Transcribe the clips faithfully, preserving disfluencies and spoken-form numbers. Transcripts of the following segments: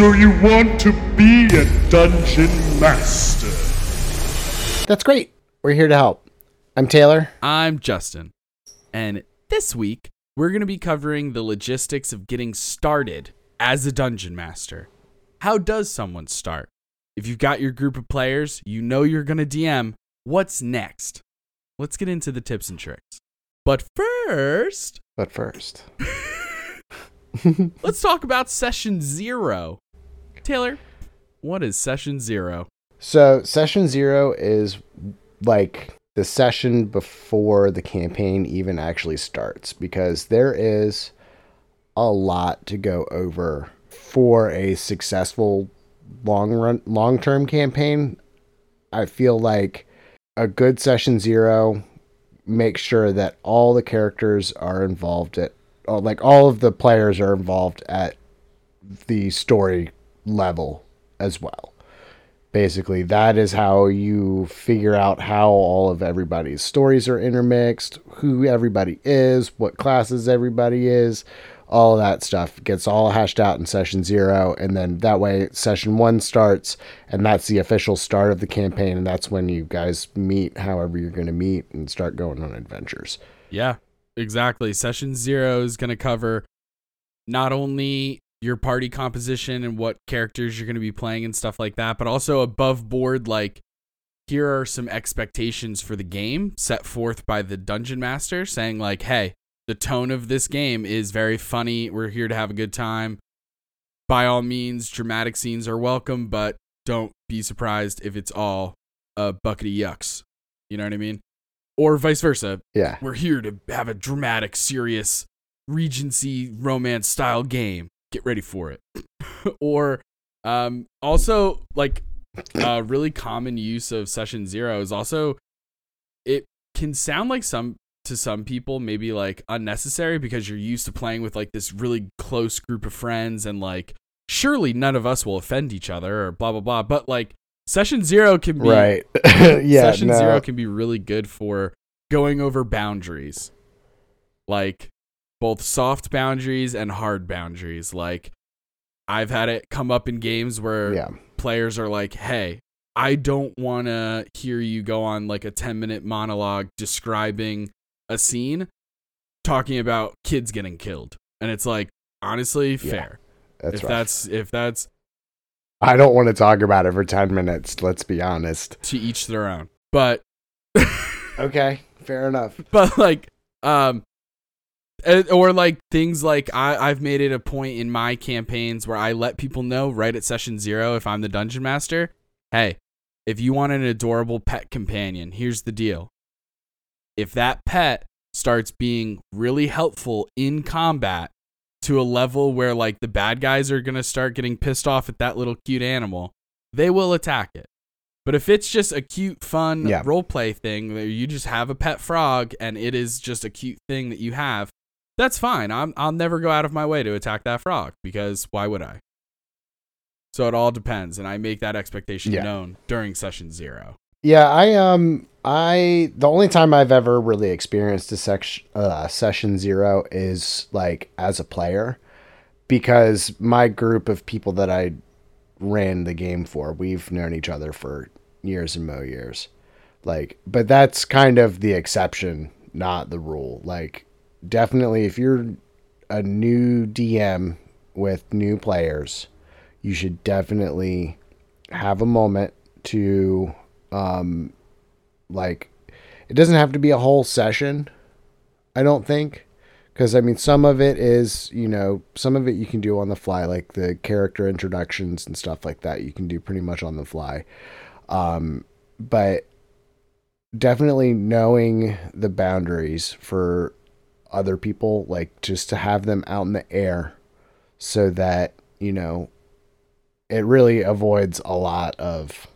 So you want to be a dungeon master? That's great. We're here to help. I'm Taylor. I'm Justin. And this week, we're going to be covering the logistics of getting started as a dungeon master. How does someone start? If you've got your group of players, you know you're going to D M, what's next? Let's get into the tips and tricks. But first... But first... Let's talk about Session Zero. Taylor, what is Session Zero? So Session Zero is like the session before the campaign even actually starts, because there is a lot to go over for a successful long run, long-term campaign. I feel like a good Session Zero makes sure that all the characters are involved at like all of the players are involved at the story level as well. Basically, that is how you figure out how all of everybody's stories are intermixed, who everybody is, what classes everybody is, all that stuff gets all hashed out in Session Zero. And then that way Session One starts, and that's the official start of the campaign. And that's when you guys meet however you're going to meet and start going on adventures. Yeah, exactly. Session Zero is going to cover not only your party composition and what characters you're going to be playing and stuff like that, but also above board, like, here are some expectations for the game set forth by the dungeon master saying like, hey, the tone of this game is very funny. We're here to have a good time. By all means, dramatic scenes are welcome, but don't be surprised if it's all a bucket of yucks. You know what I mean? Or vice versa. Yeah. We're here to have a dramatic, serious Regency romance style game. Get ready for it. Or um, also, like, a really common use of Session Zero is also, it can sound like some to some people maybe like unnecessary, because you're used to playing with like this really close group of friends and like, surely none of us will offend each other or blah, blah, blah. But like Session Zero can be right. yeah, Session no. Zero can be really good for going over boundaries. Like, both soft boundaries and hard boundaries. Like, I've had it come up in games where yeah. players are like, hey, I don't want to hear you go on like a ten minute monologue describing a scene talking about kids getting killed. And it's like, honestly, fair. Yeah, that's if right. that's, if that's, I don't want to talk about it for ten minutes. Let's be honest. To each their own, but okay, fair enough. But like, um, or like things like I, I've made it a point in my campaigns where I let people know right at Session Zero, if I'm the dungeon master, hey, if you want an adorable pet companion, here's the deal. If that pet starts being really helpful in combat to a level where like the bad guys are going to start getting pissed off at that little cute animal, they will attack it. But if it's just a cute, fun yeah. role play thing where you just have a pet frog and it is just a cute thing that you have, that's fine. I'm, I'll never go out of my way to attack that frog, because why would I? So it all depends, and I make that expectation yeah. known during Session Zero. Yeah, I um, I the only time I've ever really experienced a section uh, Session Zero is like as a player, because my group of people that I ran the game for, we've known each other for years and mo years, like. But that's kind of the exception, not the rule. Like. Definitely, if you're a new D M with new players, you should definitely have a moment to, um, like, it doesn't have to be a whole session, I don't think. Because, I mean, some of it is, you know, some of it you can do on the fly, like the character introductions and stuff like that, you can do pretty much on the fly. Um, but definitely knowing the boundaries for other people, like, just to have them out in the air so that, you know, it really avoids a lot of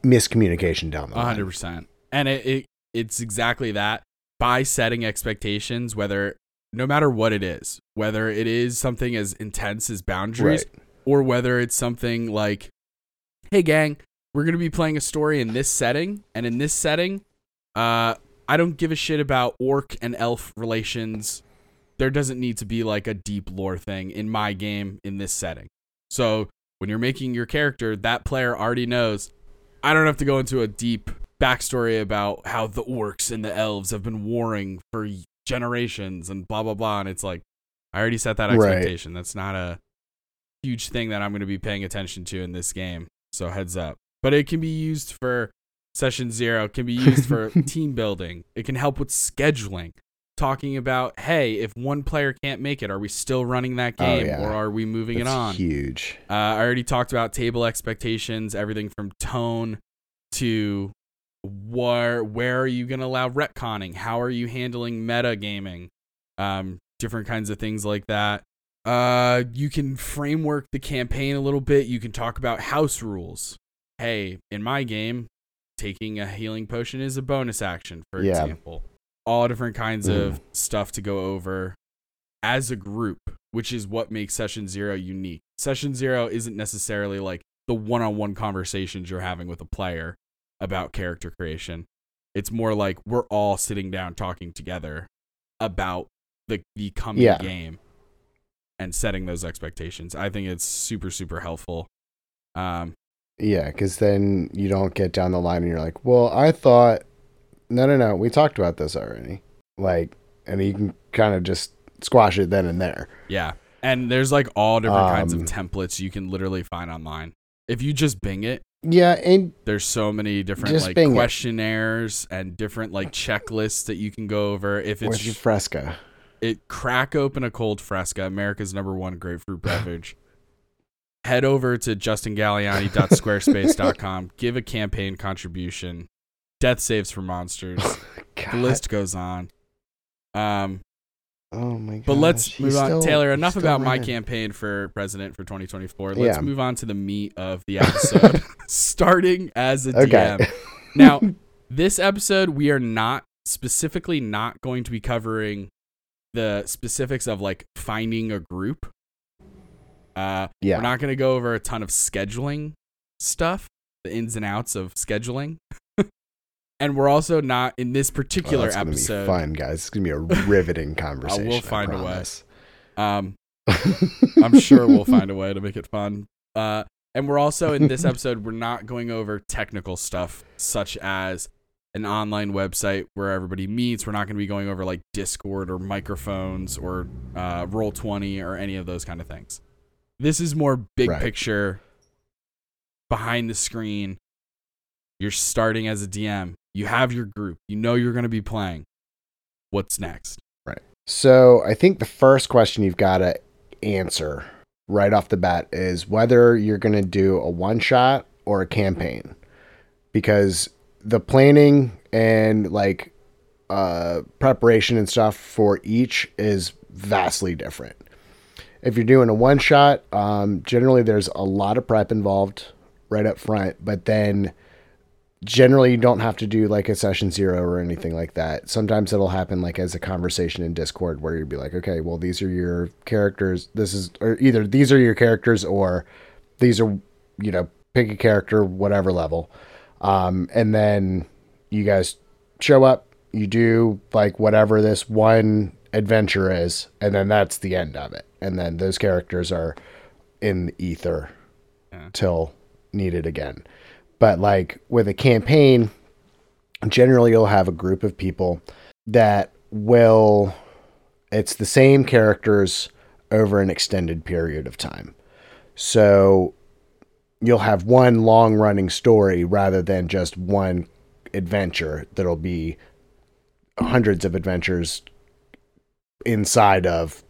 miscommunication down the line. one hundred percent. And it, it it's exactly that. By setting expectations, whether, no matter what it is, whether it is something as intense as boundaries, right. or whether it's something like, hey gang, we're going to be playing a story in this setting, and in this setting, uh, I don't give a shit about orc and elf relations. There doesn't need to be like a deep lore thing in my game in this setting. So when you're making your character, that player already knows. I don't have to go into a deep backstory about how the orcs and the elves have been warring for generations and blah, blah, blah. And it's like, I already set that expectation. Right. That's not a huge thing that I'm going to be paying attention to in this game. So heads up. But it can be used for Session Zero. It can be used for team building. It can help with scheduling. Talking about, hey, if one player can't make it, are we still running that game, oh, yeah. or are we moving That's it on? Huge. Uh, I already talked about table expectations, everything from tone to where where are you going to allow retconning? How are you handling meta gaming? Um, different kinds of things like that. Uh, you can framework the campaign a little bit. You can talk about house rules. Hey, in my game, taking a healing potion is a bonus action, for yeah. example. All different kinds mm. of stuff to go over as a group, which is what makes Session Zero unique. Session Zero isn't necessarily like the one-on-one conversations you're having with a player about character creation. It's more like we're all sitting down talking together about the, the coming yeah. game and setting those expectations. I think it's super, super helpful. Um, yeah, because then you don't get down the line and you're like, well, I thought... No, no, no. We talked about this already. Like, and you can kind of just squash it then and there. Yeah. And there's like all different um, kinds of templates you can literally find online. If you just Bing it. Yeah. And there's so many different like Bing questionnaires it. and different like checklists that you can go over. If it's Where's your Fresca, it crack open a cold Fresca, America's number one grapefruit beverage. Head over to justin galliani dot squarespace dot com. Give a campaign contribution. Death saves for monsters. God. The list goes on. Um, oh my god! But let's he's move on, still, Taylor. Enough about my it. campaign for president for twenty twenty-four. Let's yeah. move on to the meat of the episode, starting as a okay. D M. Now, this episode we are not specifically not going to be covering the specifics of like finding a group. Uh, yeah. We're not going to go over a ton of scheduling stuff, the ins and outs of scheduling. And we're also not in this particular oh, that's episode. It's gonna be fun, guys. It's gonna be a riveting conversation. I will find I a way. Um, I'm sure we'll find a way to make it fun. Uh, and we're also in this episode. We're not going over technical stuff such as an online website where everybody meets. We're not going to be going over like Discord or microphones or uh, Roll twenty or any of those kind of things. This is more big right. picture, behind the screen. You're starting as a D M. You have your group. You know you're going to be playing. What's next? Right. So I think the first question you've got to answer right off the bat is whether you're going to do a one-shot or a campaign. Because the planning and like uh, preparation and stuff for each is vastly different. If you're doing a one-shot, um, generally there's a lot of prep involved right up front, but then... Generally, you don't have to do like a Session Zero or anything like that. Sometimes it'll happen like as a conversation in Discord where you'd be like, okay, well, these are your characters. This is or either these are your characters or these are, you know, pick a character, whatever level. Um, and then you guys show up, you do like whatever this one adventure is, and then that's the end of it. And then those characters are in the ether yeah. till needed again. But like with a campaign, generally you'll have a group of people that will, it's the same characters over an extended period of time. So you'll have one long running story rather than just one adventure. There'll be hundreds of adventures inside of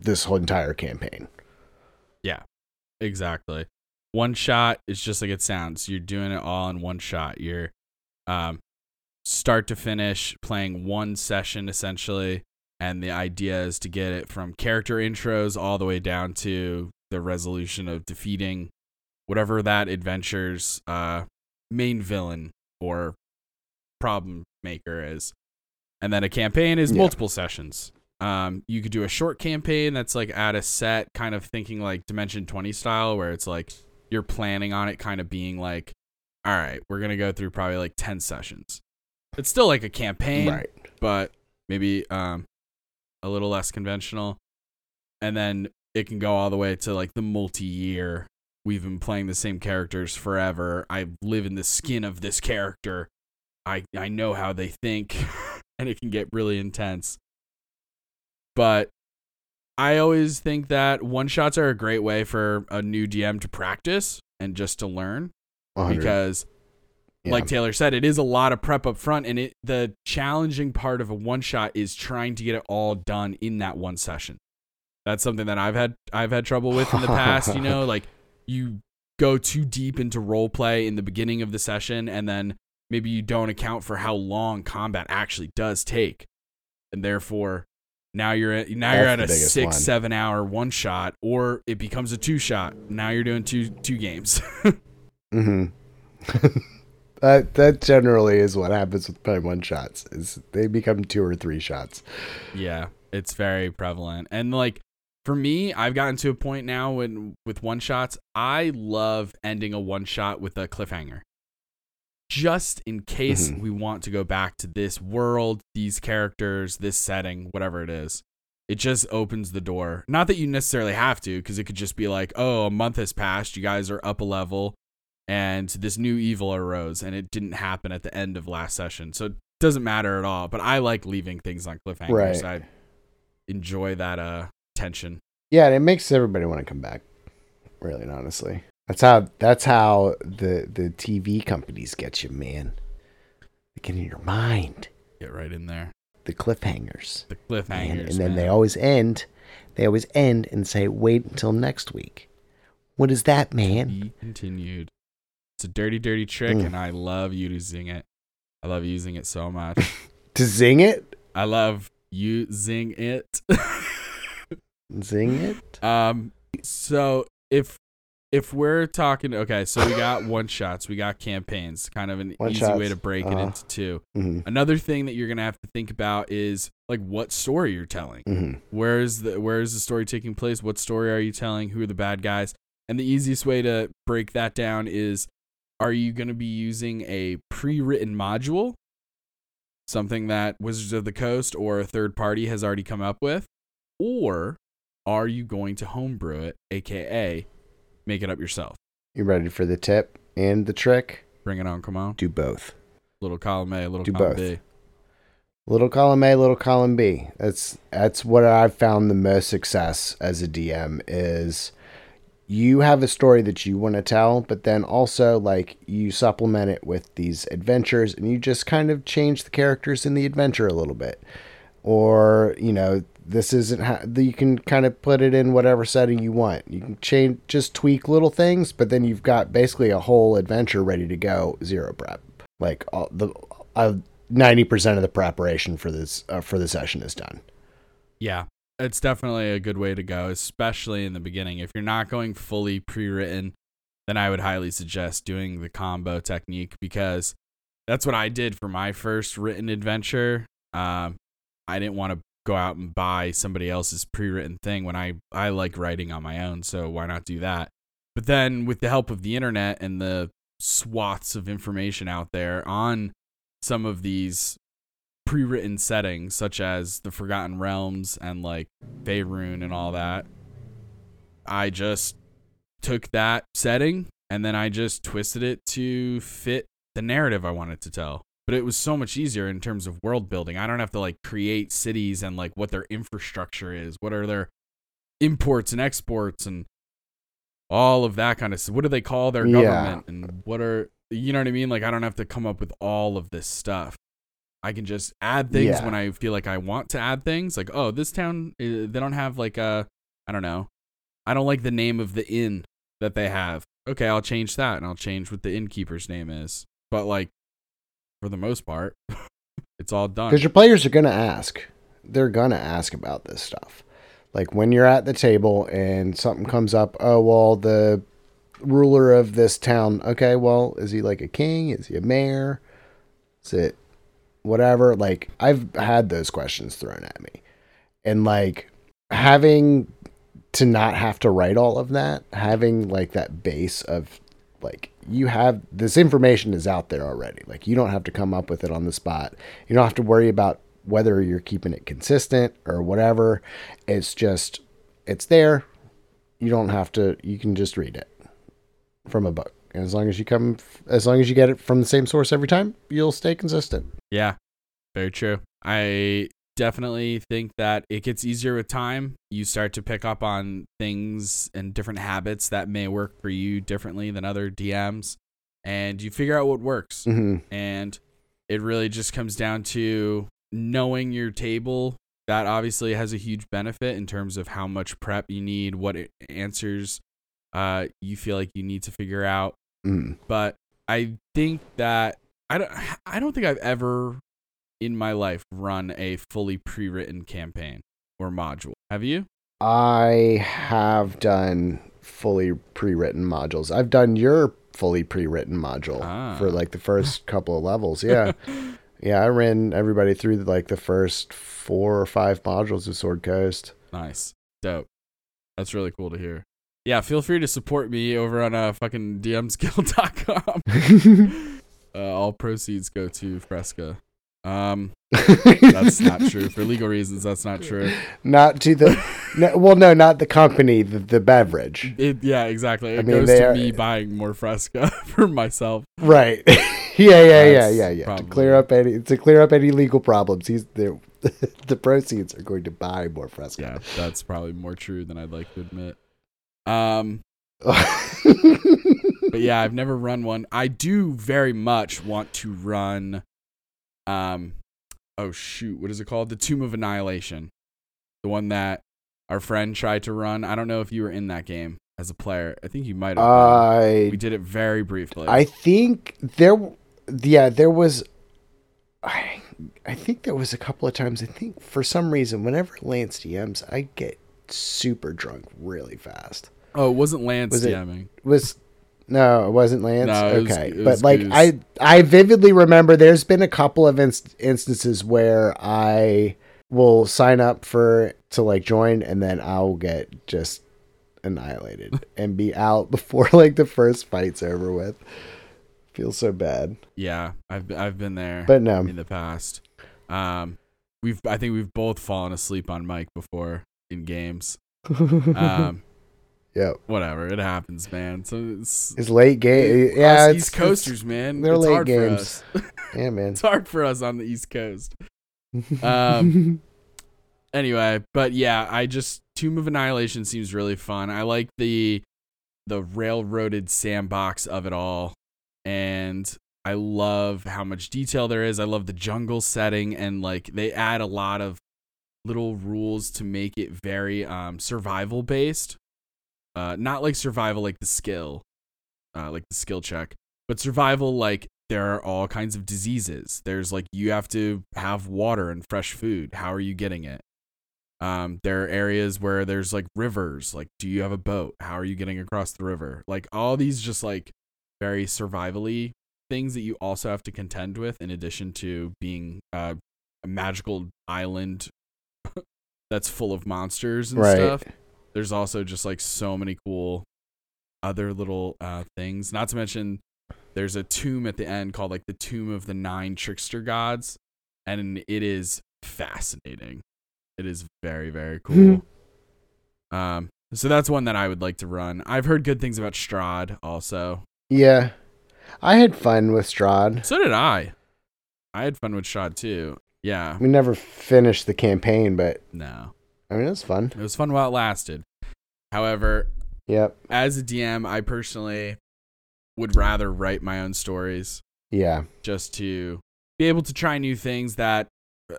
this whole entire campaign. Yeah, exactly. One shot is just like it sounds. You're doing it all in one shot. You're um, start to finish playing one session, essentially, and the idea is to get it from character intros all the way down to the resolution of defeating whatever that adventure's uh, main villain or problem maker is. And then a campaign is yeah. multiple sessions. Um, you could do a short campaign that's like at a set, kind of thinking like Dimension twenty style, where it's like, you're planning on it kind of being like, all right, we're going to go through probably like ten sessions. It's still like a campaign, right. but maybe um, a little less conventional. And then it can go all the way to like the multi-year. We've been playing the same characters forever. I live in the skin of this character. I I know how they think, and it can get really intense. But I always think that one-shots are a great way for a new D M to practice and just to learn. one hundred. Because, yeah. like Taylor said, it is a lot of prep up front, and it the challenging part of a one-shot is trying to get it all done in that one session. That's something that I've had I've had trouble with in the past, you know, like you go too deep into role play in the beginning of the session, and then maybe you don't account for how long combat actually does take. And therefore, now you're at, now That's you're at a six, one. seven hour one shot, or it becomes a two shot. Now you're doing two two games. mm-hmm. that that generally is what happens with prime one shots, is they become two or three shots. Yeah, it's very prevalent. And like for me, I've gotten to a point now when with one shots, I love ending a one shot with a cliffhanger. Just in case mm-hmm. we want to go back to this world, these characters, this setting, whatever it is, it just opens the door. Not that you necessarily have to, because it could just be like, oh, a month has passed, you guys are up a level, and this new evil arose, and it didn't happen at the end of last session. So it doesn't matter at all. But I like leaving things on cliffhangers. Right. So I enjoy that uh, tension. Yeah, and it makes everybody want to come back, really and honestly. That's how that's how the, the T V companies get you, man. They get in your mind. Get right in there. The cliffhangers. The cliffhangers. Man. And then man. they always end. They always end and say, wait until next week. What is that, man? He continued. It's a dirty, dirty trick, mm. and I love using it. I love using it so much. To zing it? I love you zing it. Zing it? Um so if If we're talking, okay, so we got one-shots, we got campaigns, kind of an one easy shots. way to break uh, it into two. Mm-hmm. Another thing that you're going to have to think about is, like, what story you're telling. Mm-hmm. Where is the where is the story taking place? What story are you telling? Who are the bad guys? And the easiest way to break that down is, are you going to be using a pre-written module, something that Wizards of the Coast or a third party has already come up with, or are you going to homebrew it, a k a make it up yourself? You ready for the tip and the trick? Bring it on, come on. Do both. Little column A, little Do column both. B. Little column A, little column B. That's that's what I've found the most success as a D M is you have a story that you want to tell, but then also like you supplement it with these adventures and you just kind of change the characters in the adventure a little bit. Or, you know, this isn't how you can kind of put it in whatever setting you want. You can change, just tweak little things, but then you've got basically a whole adventure ready to go. Zero prep. Like all the uh, ninety percent of the preparation for this, uh, for the session is done. Yeah. It's definitely a good way to go, especially in the beginning. If you're not going fully pre-written, then I would highly suggest doing the combo technique, because that's what I did for my first written adventure. Um, I didn't want to go out and buy somebody else's pre-written thing when I, I like writing on my own, so why not do that? But then with the help of the internet and the swaths of information out there on some of these pre-written settings, such as the Forgotten Realms and like Faerun and all that, I just took that setting and then I just twisted it to fit the narrative I wanted to tell. But it was so much easier in terms of world building. I don't have to like create cities and like what their infrastructure is, what are their imports and exports and all of that kind of stuff. What do they call their government? Yeah. And what are, you know what I mean? Like I don't have to come up with all of this stuff. I can just add things yeah. when I feel like I want to add things. Like, oh, this town, they don't have like a, I don't know. I don't like the name of the inn that they have. Okay, I'll change that and I'll change what the innkeeper's name is. But like, for the most part, it's all done. Because your players are going to ask. They're going to ask about this stuff. Like when you're at the table and something comes up, oh, well, the ruler of this town. Okay, well, is he like a king? Is he a mayor? Is it whatever? Like I've had those questions thrown at me. And like having to not have to write all of that, having like that base of like, you have this information is out there already. Like you don't have to come up with it on the spot. You don't have to worry about whether you're keeping it consistent or whatever. It's just, it's there. you don't have to, you can just read it from a book. And as long as you come, as long as you get it from the same source every time, you'll stay consistent. Yeah, very true. I definitely think that it gets easier with time. You start to pick up on things and different habits that may work for you differently than other D Ms. And you figure out what works. Mm-hmm. And it really just comes down to knowing your table. That obviously has a huge benefit in terms of how much prep you need, what answers uh, you feel like you need to figure out. Mm. But I think that I don't, I don't think I've ever in my life run a fully pre-written campaign or module. Have you? I have done fully pre-written modules. I've done your fully pre-written module ah. for like the first couple of levels. Yeah. Yeah. I ran everybody through like the first four or five modules of Sword Coast. Nice. Dope. That's really cool to hear. Yeah. Feel free to support me over on uh, fucking d m skill dot com. uh, all proceeds go to Fresca. Um, that's not true for legal reasons. That's not true. Not to the, no, well, no, not the company, the, the beverage. It, yeah, exactly. It I mean, goes to are, me buying more Fresca for myself. Right. yeah, yeah, that's yeah, yeah, yeah. To clear up any, to clear up any legal problems. He's the, the proceeds are going to buy more Fresca. Yeah, that's probably more true than I'd like to admit. Um, but yeah, I've never run one. I do very much want to run. Um, oh shoot, what is it called? The Tomb of Annihilation. The one that our friend tried to run. I don't know if you were in that game as a player. I think you might have. I, we did it very briefly. I think there, yeah, there was, I, I think there was a couple of times. I think for some reason, whenever Lance D Ms, I get super drunk really fast. Oh, it wasn't Lance was DMing. It, was No, it wasn't Lance. No, it was, okay, it was but like Goose. I, I vividly remember. There's been a couple of inst- instances where I will sign up for to like join, and then I'll get just annihilated and be out before like the first fight's over with. Feels so bad. Yeah, I've I've been there, but no, in the past, um, we've I think we've both fallen asleep on mic before in games. Um. Yeah, whatever, it happens, man. So it's, it's late game. Yeah, it's, East Coasters, it's, man. They're it's late hard games. For us. Yeah, man. It's hard for us on the East Coast. Um. Anyway, but yeah, I just Tomb of Annihilation seems really fun. I like the the railroaded sandbox of it all, and I love how much detail there is. I love the jungle setting, and like they add a lot of little rules to make it very um survival based. Uh, not like survival, like the skill, uh, like the skill check, but survival, like there are all kinds of diseases. There's like, you have to have water and fresh food. How are you getting it? Um, there are areas where there's like rivers, like, do you have a boat? How are you getting across the river? Like all these just like very survival-y things that you also have to contend with in addition to being uh, a magical island that's full of monsters and right. stuff. There's also just like so many cool other little uh, things. Not to mention, there's a tomb at the end called like the Tomb of the Nine Trickster Gods, and it is fascinating. It is very, very cool. Mm-hmm. Um, so that's one that I would like to run. I've heard good things about Strahd also. Yeah, I had fun with Strahd. So did I. I had fun with Strahd too. Yeah, we never finished the campaign, but no. I mean, it was fun. It was fun while it lasted. However, yep. As a D M, I personally would rather write my own stories. Yeah. Just to be able to try new things that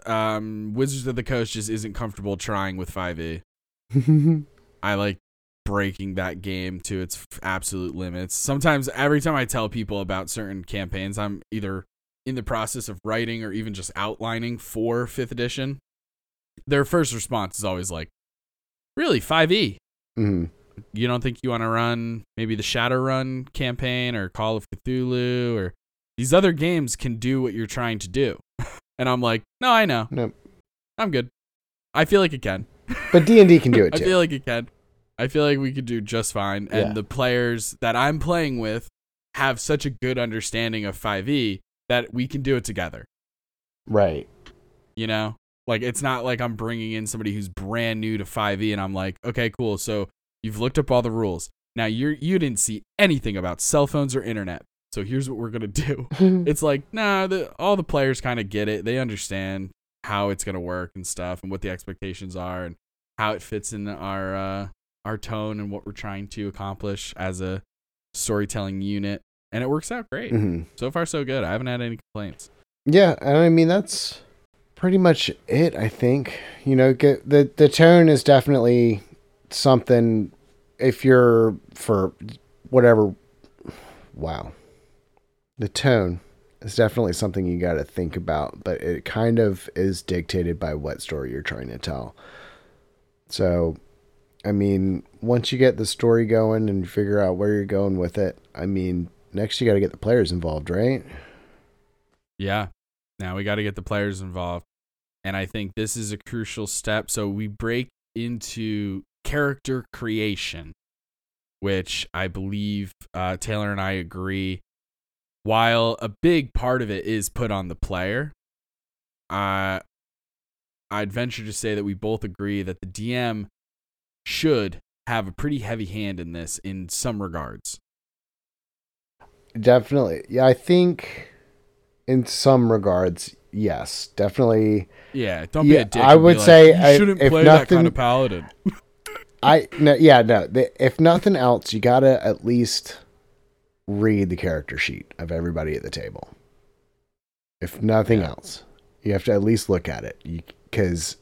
um, Wizards of the Coast just isn't comfortable trying with five e. I like breaking that game to its absolute limits. Sometimes, every time I tell people about certain campaigns, I'm either in the process of writing or even just outlining for fifth edition. Their first response is always like, really, five e? Mm-hmm. You don't think you want to run maybe the Shadowrun campaign or Call of Cthulhu or these other games can do what you're trying to do. And I'm like, no, I know. Nope. I'm good. I feel like it can. But D and D can do it too. I feel like it can. I feel like we could do just fine. And yeah. The players that I'm playing with have such a good understanding of five e that we can do it together. Right. You know? Like, it's not like I'm bringing in somebody who's brand new to five e and I'm like, okay, cool. So You've looked up all the rules. Now you're, you didn't see anything about cell phones or internet. So here's what we're going to do. It's like, nah, the, all the players kind of get it. They understand how it's going to work and stuff and what the expectations are and how it fits in our, uh, our tone and what we're trying to accomplish as a storytelling unit. And it works out great. Mm-hmm. So far, so good. I haven't had any complaints. Yeah. And I mean, that's pretty much it, I think. You know, get, the, the tone is definitely something if you're for whatever. Wow. The tone is definitely something you got to think about, but it kind of is dictated by what story you're trying to tell. So, I mean, once you get the story going and figure out where you're going with it, I mean, next you got to get the players involved, right? Yeah. Now we got to get the players involved. And I think this is a crucial step. So we break into character creation, which I believe uh, Taylor and I agree. While a big part of it is put on the player, uh, I'd venture to say that we both agree that the D M should have a pretty heavy hand in this in some regards. Definitely. Yeah, I think in some regards, yes, definitely. Yeah, don't be yeah, a dick. I would say like, you I, shouldn't play nothing, that kind of paladin. I no, yeah, no. If nothing else, you gotta at least read the character sheet of everybody at the table. If nothing yeah. else, you have to at least look at it, because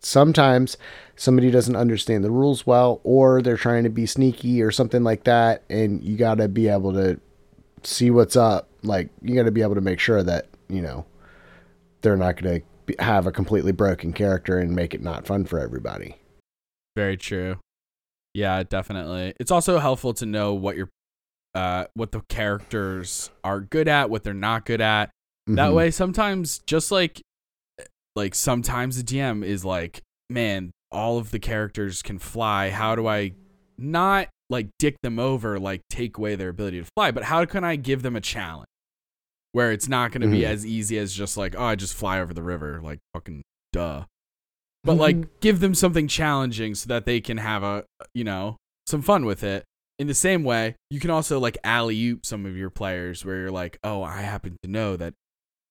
sometimes somebody doesn't understand the rules well, or they're trying to be sneaky or something like that, and you gotta be able to see what's up. Like, you gotta be able to make sure that, you know, they're not gonna be, have a completely broken character and make it not fun for everybody. Very true. Yeah, definitely. It's also helpful to know what your, uh, what the characters are good at, what they're not good at. Mm-hmm. That way, sometimes, just like, like sometimes the D M is like, man, all of the characters can fly. How do I not like dick them over, like take away their ability to fly? But how can I give them a challenge where it's not going to mm-hmm. be as easy as just like, oh, I just fly over the river, like fucking duh. But like, give them something challenging so that they can have a, you know, some fun with it. In the same way, you can also like alley-oop some of your players where you're like, oh, I happen to know that,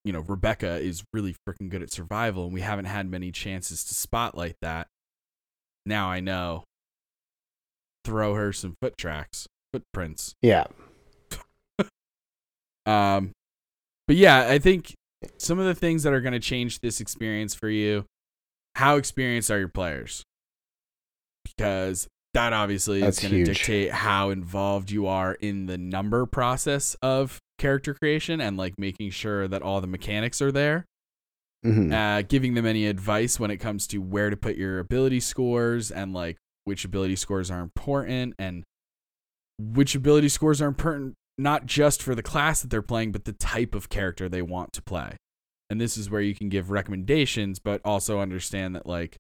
you know, Rebecca is really freaking good at survival and we haven't had many chances to spotlight that. Now I know. Throw her some foot tracks, footprints. Yeah. um, but yeah, I think some of the things that are going to change this experience for you. How experienced are your players? Because that obviously That's is going to dictate how involved you are in the number process of character creation and like making sure that all the mechanics are there, mm-hmm. uh, giving them any advice when it comes to where to put your ability scores and like which ability scores are important and which ability scores are important, not just for the class that they're playing, but the type of character they want to play. And this is where you can give recommendations, but also understand that like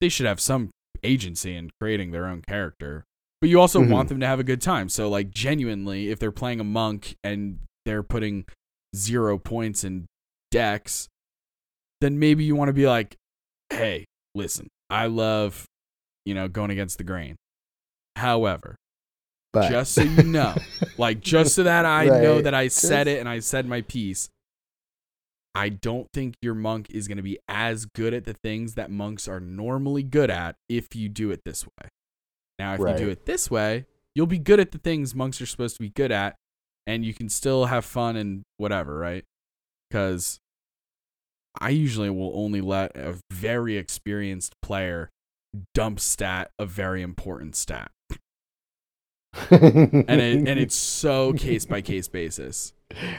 they should have some agency in creating their own character, but you also mm-hmm. want them to have a good time. So like genuinely, if they're playing a monk and they're putting zero points in dex, then maybe you want to be like, hey, listen, I love, you know, going against the grain. However, but. just so you know, like just so that I right. know that I said it and I said my piece. I don't think your monk is going to be as good at the things that monks are normally good at if you do it this way. Now, if right. you do it this way, you'll be good at the things monks are supposed to be good at, and you can still have fun and whatever, right? Because I usually will only let a very experienced player dump stat a very important stat. and it, and it's so case by case basis.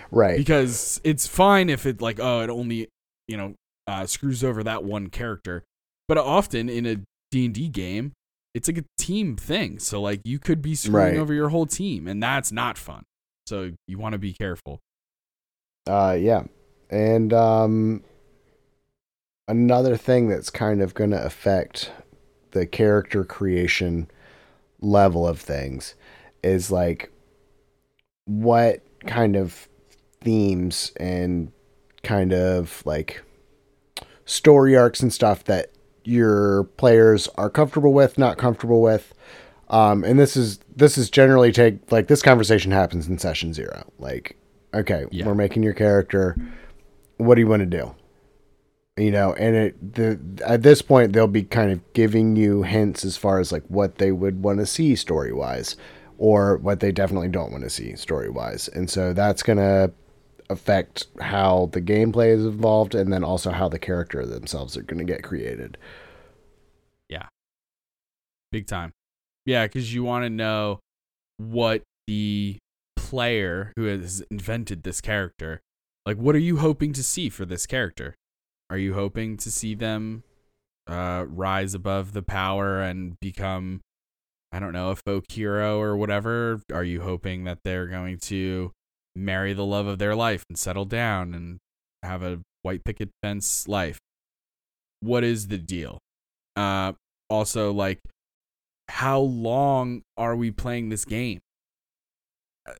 Right. Because it's fine if it like, oh, it only, you know, uh, screws over that one character. But often in a D and D game, it's like a team thing. So like you could be screwing right. over your whole team and that's not fun. So you want to be careful. Uh, yeah. And um, another thing that's kind of going to affect the character creation level of things is like what kind of themes and kind of like story arcs and stuff that your players are comfortable with, not comfortable with, Um, and this is this is generally take like this conversation happens in session zero. Like, okay, yeah. We're making your character. What do you want to do? You know, and it, the, at this point, they'll be kind of giving you hints as far as like what they would want to see story wise or what they definitely don't want to see story wise. And so that's going to affect how the gameplay is involved and then also how the character themselves are going to get created. Yeah. Big time. Yeah, because you want to know what the player who has invented this character, like, what are you hoping to see for this character? Are you hoping to see them uh, rise above the power and become, I don't know, a folk hero or whatever? Are you hoping that they're going to marry the love of their life and settle down and have a white picket fence life? What is the deal? Uh, also, like, how long are we playing this game?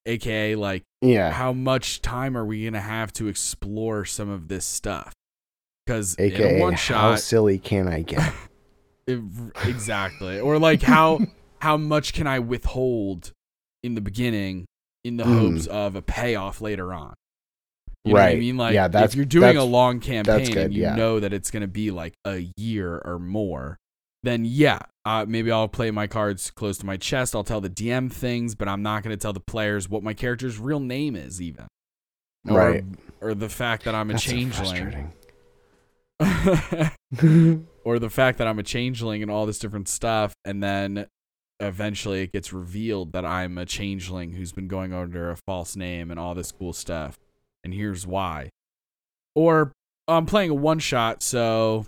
A K A, like, yeah. How much time are we going to have to explore some of this stuff? Because A K A in a one shot, how silly can I get? It, exactly. Or like how how much can I withhold in the beginning in the mm. hopes of a payoff later on? You right. know what I mean? Like yeah, that's, if you're doing a long campaign good, and you yeah. know that it's going to be like a year or more, then yeah, uh, maybe I'll play my cards close to my chest. I'll tell the D M things, but I'm not going to tell the players what my character's real name is even. Or, right. Or the fact that I'm a that's changeling. So or the fact that I'm a changeling and all this different stuff, and then eventually it gets revealed that I'm a changeling who's been going under a false name and all this cool stuff, and here's why. Or I'm playing a one shot, so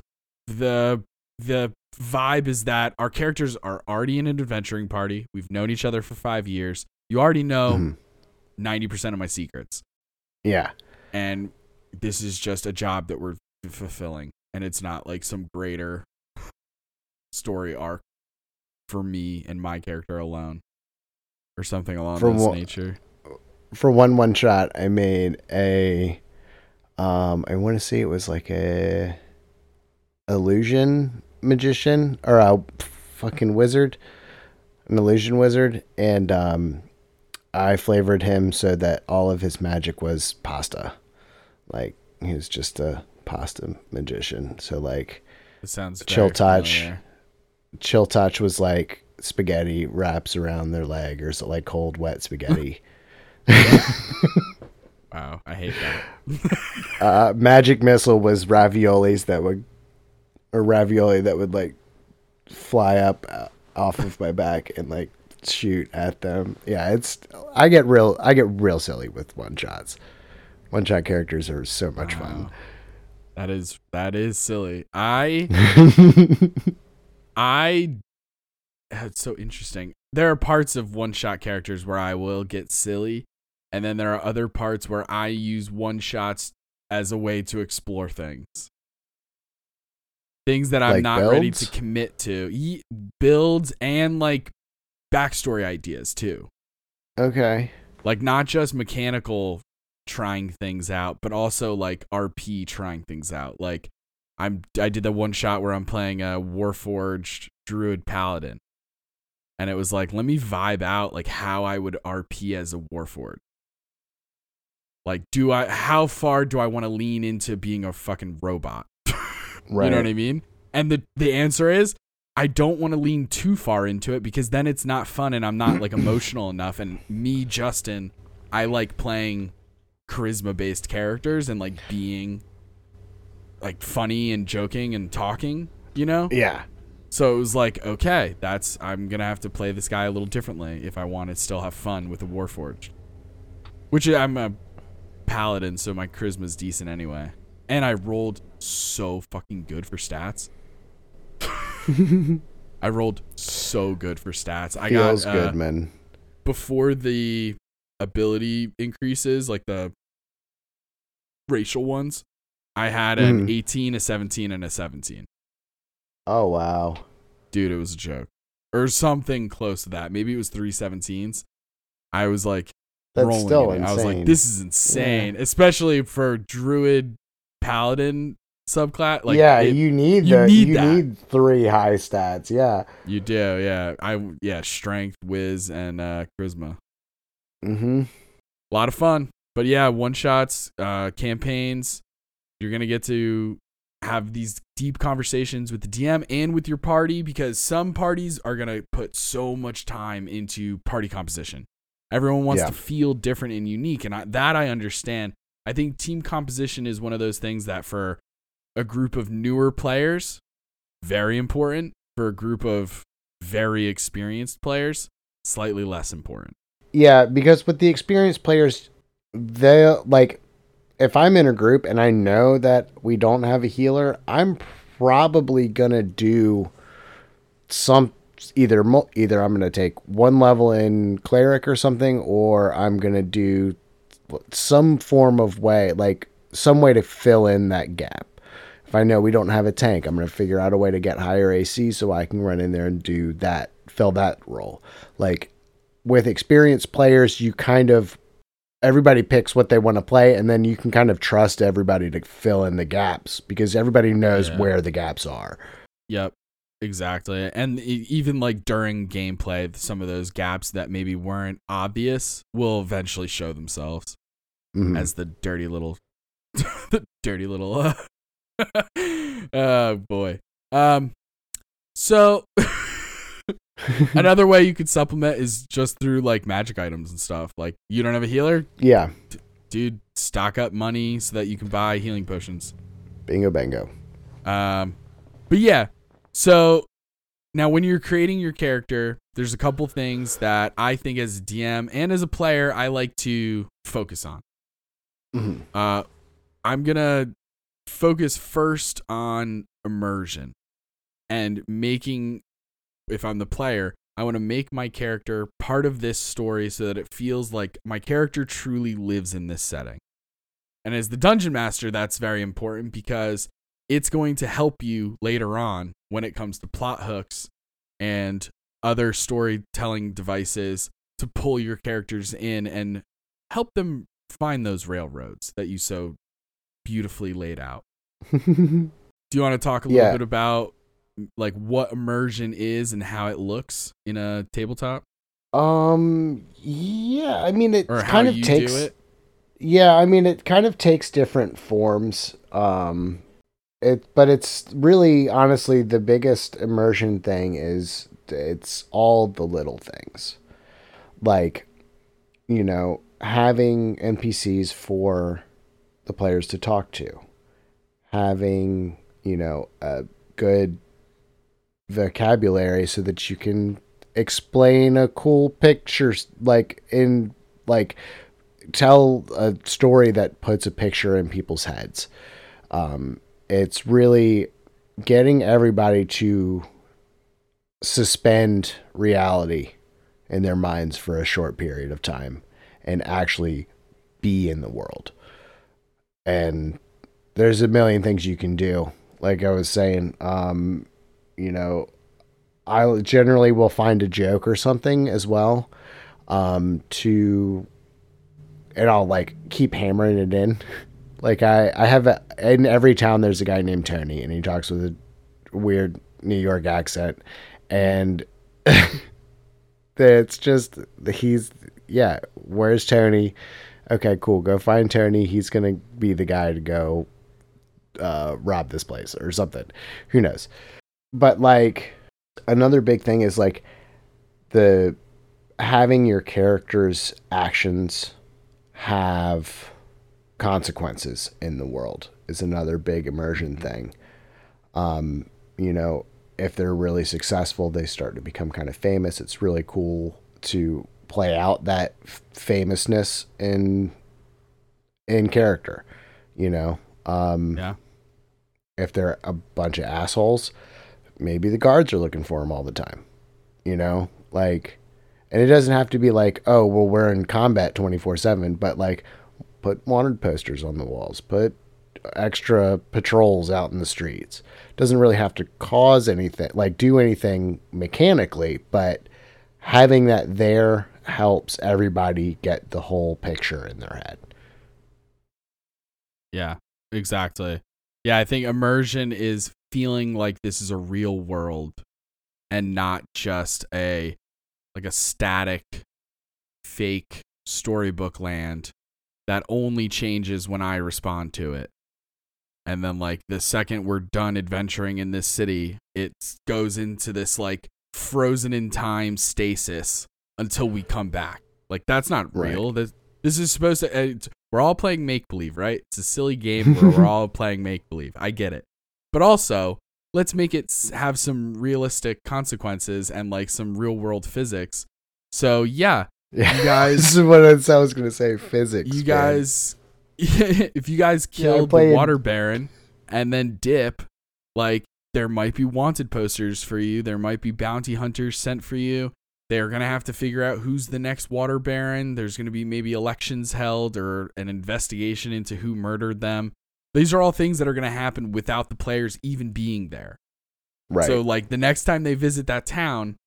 the the vibe is that our characters are already in an adventuring party. We've known each other for five years. You already know mm-hmm. ninety percent of my secrets, yeah, and this is just a job that we're fulfilling, and it's not like some greater story arc for me and my character alone or something along this nature. For one one shot I made a um I want to say it was like a illusion magician or a fucking wizard an illusion wizard, and um I flavored him so that all of his magic was pasta. Like, he was just a pasta magician. So like it sounds chill touch familiar. Chill touch was like spaghetti wraps around their leg, or so, like cold wet spaghetti. Wow, I hate that. uh magic missile was raviolis that would or ravioli that would like fly up uh, off of my back and like shoot at them. Yeah, it's I get real I get real silly with one shots. One shot characters are so much wow. fun. That is that is silly. I I it's so interesting. There are parts of one-shot characters where I will get silly, and then there are other parts where I use one-shots as a way to explore things. Things that I'm like not builds? ready to commit to. Ye- builds and like backstory ideas too. Okay. Like not just mechanical trying things out, but also like R P trying things out. Like I'm I did the one shot where I'm playing a Warforged Druid Paladin, and it was like, let me vibe out like how I would R P as a Warforged. Like, do I how far do I want to lean into being a fucking robot? Right. You know what I mean? And the the answer is I don't want to lean too far into it, because then it's not fun and I'm not like emotional enough. And me, Justin, I like playing charisma based characters and like being like funny and joking and talking, you know? Yeah. So it was like, okay, that's I'm gonna have to play this guy a little differently if I want to still have fun with the Warforged, which I'm a paladin, so my charisma's decent anyway, and I rolled so fucking good for stats. I rolled so good for stats. I Feels got uh, good, man. Before the ability increases, like the racial ones, I had an mm. eighteen, a seventeen, and a seventeen. Oh wow, dude, it was a joke, or something close to that. Maybe it was three seventeens. I was like, that's rolling still insane. I was like, this is insane, yeah. Especially for Druid Paladin subclass. Like, yeah, it, you need you, the, need, you need three high stats. Yeah, you do. Yeah, I yeah strength, whiz, and uh, charisma. Mm-hmm. A lot of fun, but yeah, one shots, uh, campaigns. You're gonna get to have these deep conversations with the D M and with your party, because some parties are gonna put so much time into party composition. Everyone wants yeah. to feel different and unique, and I, that I understand. I think team composition is one of those things that for a group of newer players, very important. For a group of very experienced players, slightly less important. Yeah, because with the experienced players, they like, if I'm in a group and I know that we don't have a healer, I'm probably going to do some either either I'm going to take one level in cleric or something, or I'm going to do some form of way, like some way to fill in that gap. If I know we don't have a tank, I'm going to figure out a way to get higher A C so I can run in there and do that, fill that role. Like with experienced players, you kind of, everybody picks what they want to play, and then you can kind of trust everybody to fill in the gaps because everybody knows yeah. where the gaps are. Yep, exactly. And even like during gameplay, some of those gaps that maybe weren't obvious will eventually show themselves mm-hmm. as the dirty little, the dirty little, uh, oh boy. Um, so another way you could supplement is just through like magic items and stuff. Like you don't have a healer? Yeah. D- dude, stock up money so that you can buy healing potions. Bingo, bango. Um, but yeah. So now when you're creating your character, there's a couple things that I think as a D M and as a player, I like to focus on. Mm-hmm. Uh, I'm going to focus first on immersion and making, if I'm the player, I want to make my character part of this story so that it feels like my character truly lives in this setting. And as the dungeon master, that's very important because it's going to help you later on when it comes to plot hooks and other storytelling devices to pull your characters in and help them find those railroads that you so beautifully laid out. Do you want to talk a little yeah. bit about like what immersion is and how it looks in a tabletop? Um, yeah, I mean, it or kind of takes, it? yeah, I mean, it kind of takes different forms. Um, it, but it's really, honestly, the biggest immersion thing is it's all the little things, like, you know, having N P Cs for the players to talk to, having, you know, a good vocabulary so that you can explain a cool picture, like in like tell a story that puts a picture in people's heads. Um, it's really getting everybody to suspend reality in their minds for a short period of time and actually be in the world. And there's a million things you can do. Like I was saying, um, you know, I generally will find a joke or something as well, um, to, and I'll like keep hammering it in. Like I, I have a, in every town, there's a guy named Tony and he talks with a weird New York accent, and it's just, he's, yeah, where's Tony? Okay, cool. Go find Tony. He's going to be the guy to go uh rob this place or something, who knows. But like another big thing is like the having your character's actions have consequences in the world is another big immersion thing. Um you know, if they're really successful, they start to become kind of famous. It's really cool to play out that f- famousness in in character, you know. Um, yeah. If they're a bunch of assholes, maybe the guards are looking for them all the time, you know, like, and it doesn't have to be like, oh, well, we're in combat twenty-four seven, but like put wanted posters on the walls, put extra patrols out in the streets. Doesn't really have to cause anything, like do anything mechanically, but having that there helps everybody get the whole picture in their head. Yeah. Exactly. Yeah, I think immersion is feeling like this is a real world and not just a like a static fake storybook land that only changes when I respond to it. And then like the second we're done adventuring in this city, it goes into this like frozen in time stasis until we come back. Like that's not real. Right. This, this is supposed to, uh, we're all playing make-believe, right? It's a silly game where we're all playing make-believe. I get it. But also let's make it have some realistic consequences and like some real world physics. So yeah, yeah. You guys, this is what I was going to say. Physics. You guys, if you guys killed yeah, playing... the Water Baron and then dip, like there might be wanted posters for you. There might be bounty hunters sent for you. They're going to have to figure out who's the next Water Baron. There's going to be maybe elections held or an investigation into who murdered them. These are all things that are going to happen without the players even being there. Right. So like the next time they visit that town,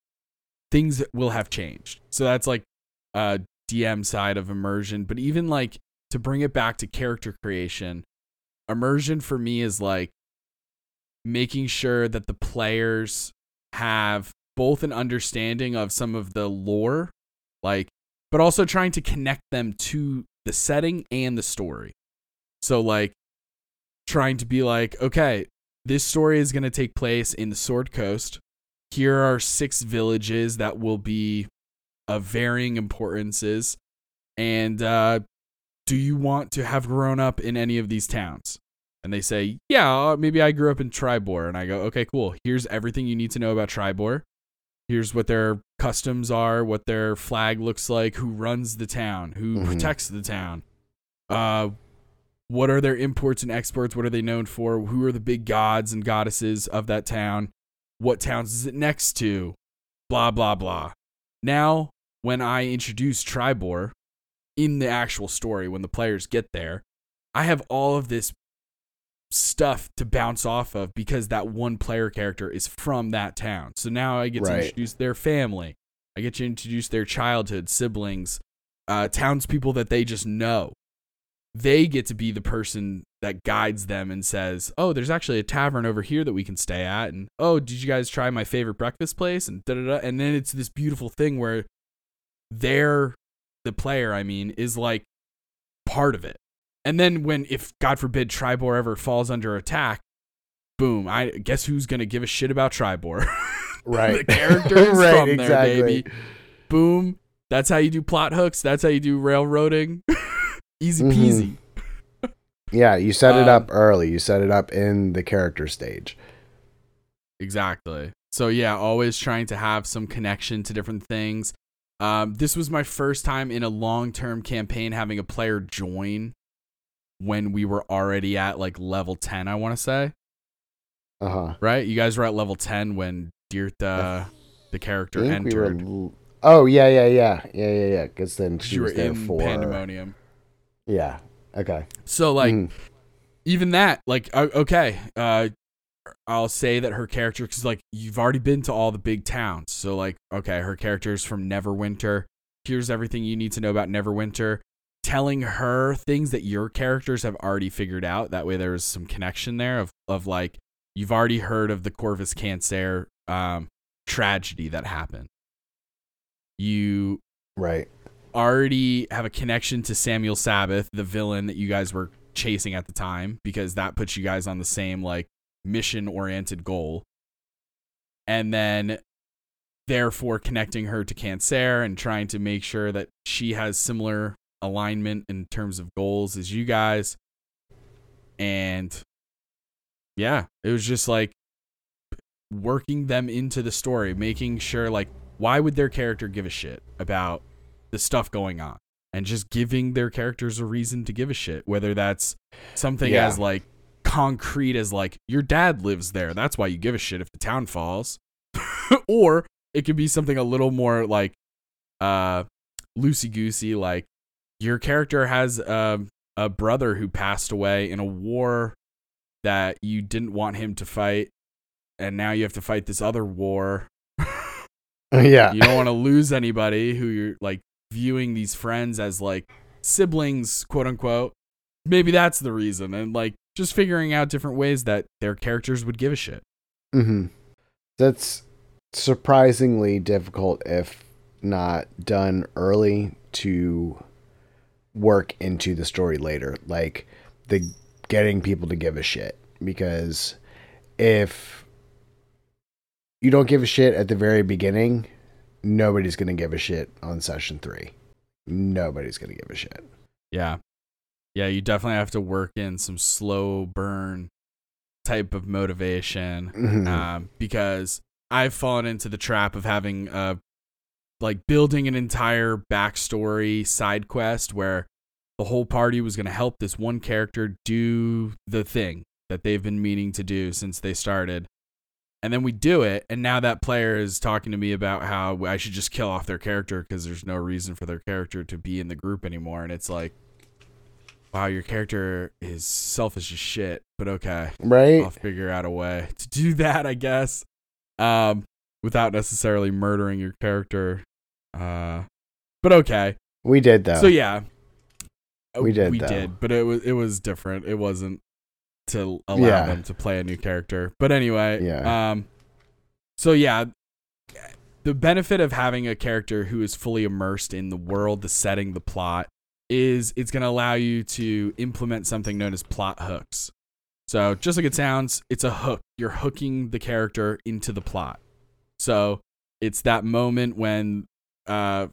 things will have changed. So that's like uh D M side of immersion, but even like to bring it back to character creation, immersion for me is like making sure that the players have both an understanding of some of the lore, like, but also trying to connect them to the setting and the story. So like trying to be like, okay, this story is going to take place in the Sword Coast. Here are six villages that will be of varying importances. And uh, do you want to have grown up in any of these towns? And they say, yeah, maybe I grew up in Tribor. And I go, okay, cool. Here's everything you need to know about Tribor. Here's what their customs are, what their flag looks like, who runs the town, who mm-hmm. protects the town. Uh, What are their imports and exports? What are they known for? Who are the big gods and goddesses of that town? What towns is it next to? Blah, blah, blah. Now, when I introduce Tribor in the actual story, when the players get there, I have all of this stuff to bounce off of because that one player character is from that town. So now I get right. to introduce their family. I get to introduce their childhood, siblings, uh, townspeople that they just know. They get to be the person that guides them and says, oh, there's actually a tavern over here that we can stay at. And, oh, did you guys try my favorite breakfast place? And da da da. And then it's this beautiful thing where they're the player, I mean, is like part of it. And then when, if God forbid, Tribor ever falls under attack, boom, I guess who's going to give a shit about Tribor? Right. The characters right, from exactly. there, baby. Boom. That's how you do plot hooks. That's how you do railroading. Easy peasy. Mm-hmm. Yeah, you set um, it up early. You set it up in the character stage. Exactly. So yeah, always trying to have some connection to different things. Um, this was my first time in a long-term campaign having a player join when we were already at like level ten, I want to say. Uh-huh. Right? You guys were at level ten when Dirtha, the character, entered. We were... Oh, yeah, yeah, yeah. Yeah, yeah, yeah. Because then she you was were there in for... Pandemonium. Yeah. Okay. So like, mm. even that, like, okay, uh, I'll say that her character, because like you've already been to all the big towns, so like, okay, her character is from Neverwinter. Here's everything you need to know about Neverwinter. Telling her things that your characters have already figured out. That way, there was some connection there of of like you've already heard of the Corvus Cancer um, tragedy that happened. You right. already have a connection to Samuel Sabbath, the villain that you guys were chasing at the time, because that puts you guys on the same like mission oriented goal. And then therefore connecting her to Cancer and trying to make sure that she has similar alignment in terms of goals as you guys. And yeah, it was just like working them into the story, making sure like, why would their character give a shit about the stuff going on, and just giving their characters a reason to give a shit, whether that's something yeah. as like concrete as like your dad lives there, that's why you give a shit if the town falls, or it could be something a little more like uh loosey-goosey, like your character has um a brother who passed away in a war that you didn't want him to fight, and now you have to fight this other war. Yeah, you don't want to lose anybody who you're like viewing these friends as like siblings, quote unquote. Maybe that's the reason. And like just figuring out different ways that their characters would give a shit. Mm-hmm. That's surprisingly difficult, if not done early, to work into the story later. Like, the getting people to give a shit. Because if you don't give a shit at the very beginning, nobody's going to give a shit on session three. Nobody's going to give a shit. Yeah. Yeah, you definitely have to work in some slow burn type of motivation, mm-hmm. um, because I've fallen into the trap of having a, like building an entire backstory side quest where the whole party was going to help this one character do the thing that they've been meaning to do since they started. And then we do it, and now that player is talking to me about how I should just kill off their character because there's no reason for their character to be in the group anymore. And it's like, wow, your character is selfish as shit, but okay. Right. I'll figure out a way to do that, I guess, um, without necessarily murdering your character. Uh, but okay. We did, though. So, yeah. We did, We though. did, but it was, it was different. It wasn't to allow yeah. them to play a new character. But anyway. Yeah. Um, so, yeah. The benefit of having a character who is fully immersed in the world, the setting, the plot, is it's going to allow you to implement something known as plot hooks. So just like it sounds, it's a hook. You're hooking the character into the plot. So it's that moment when uh,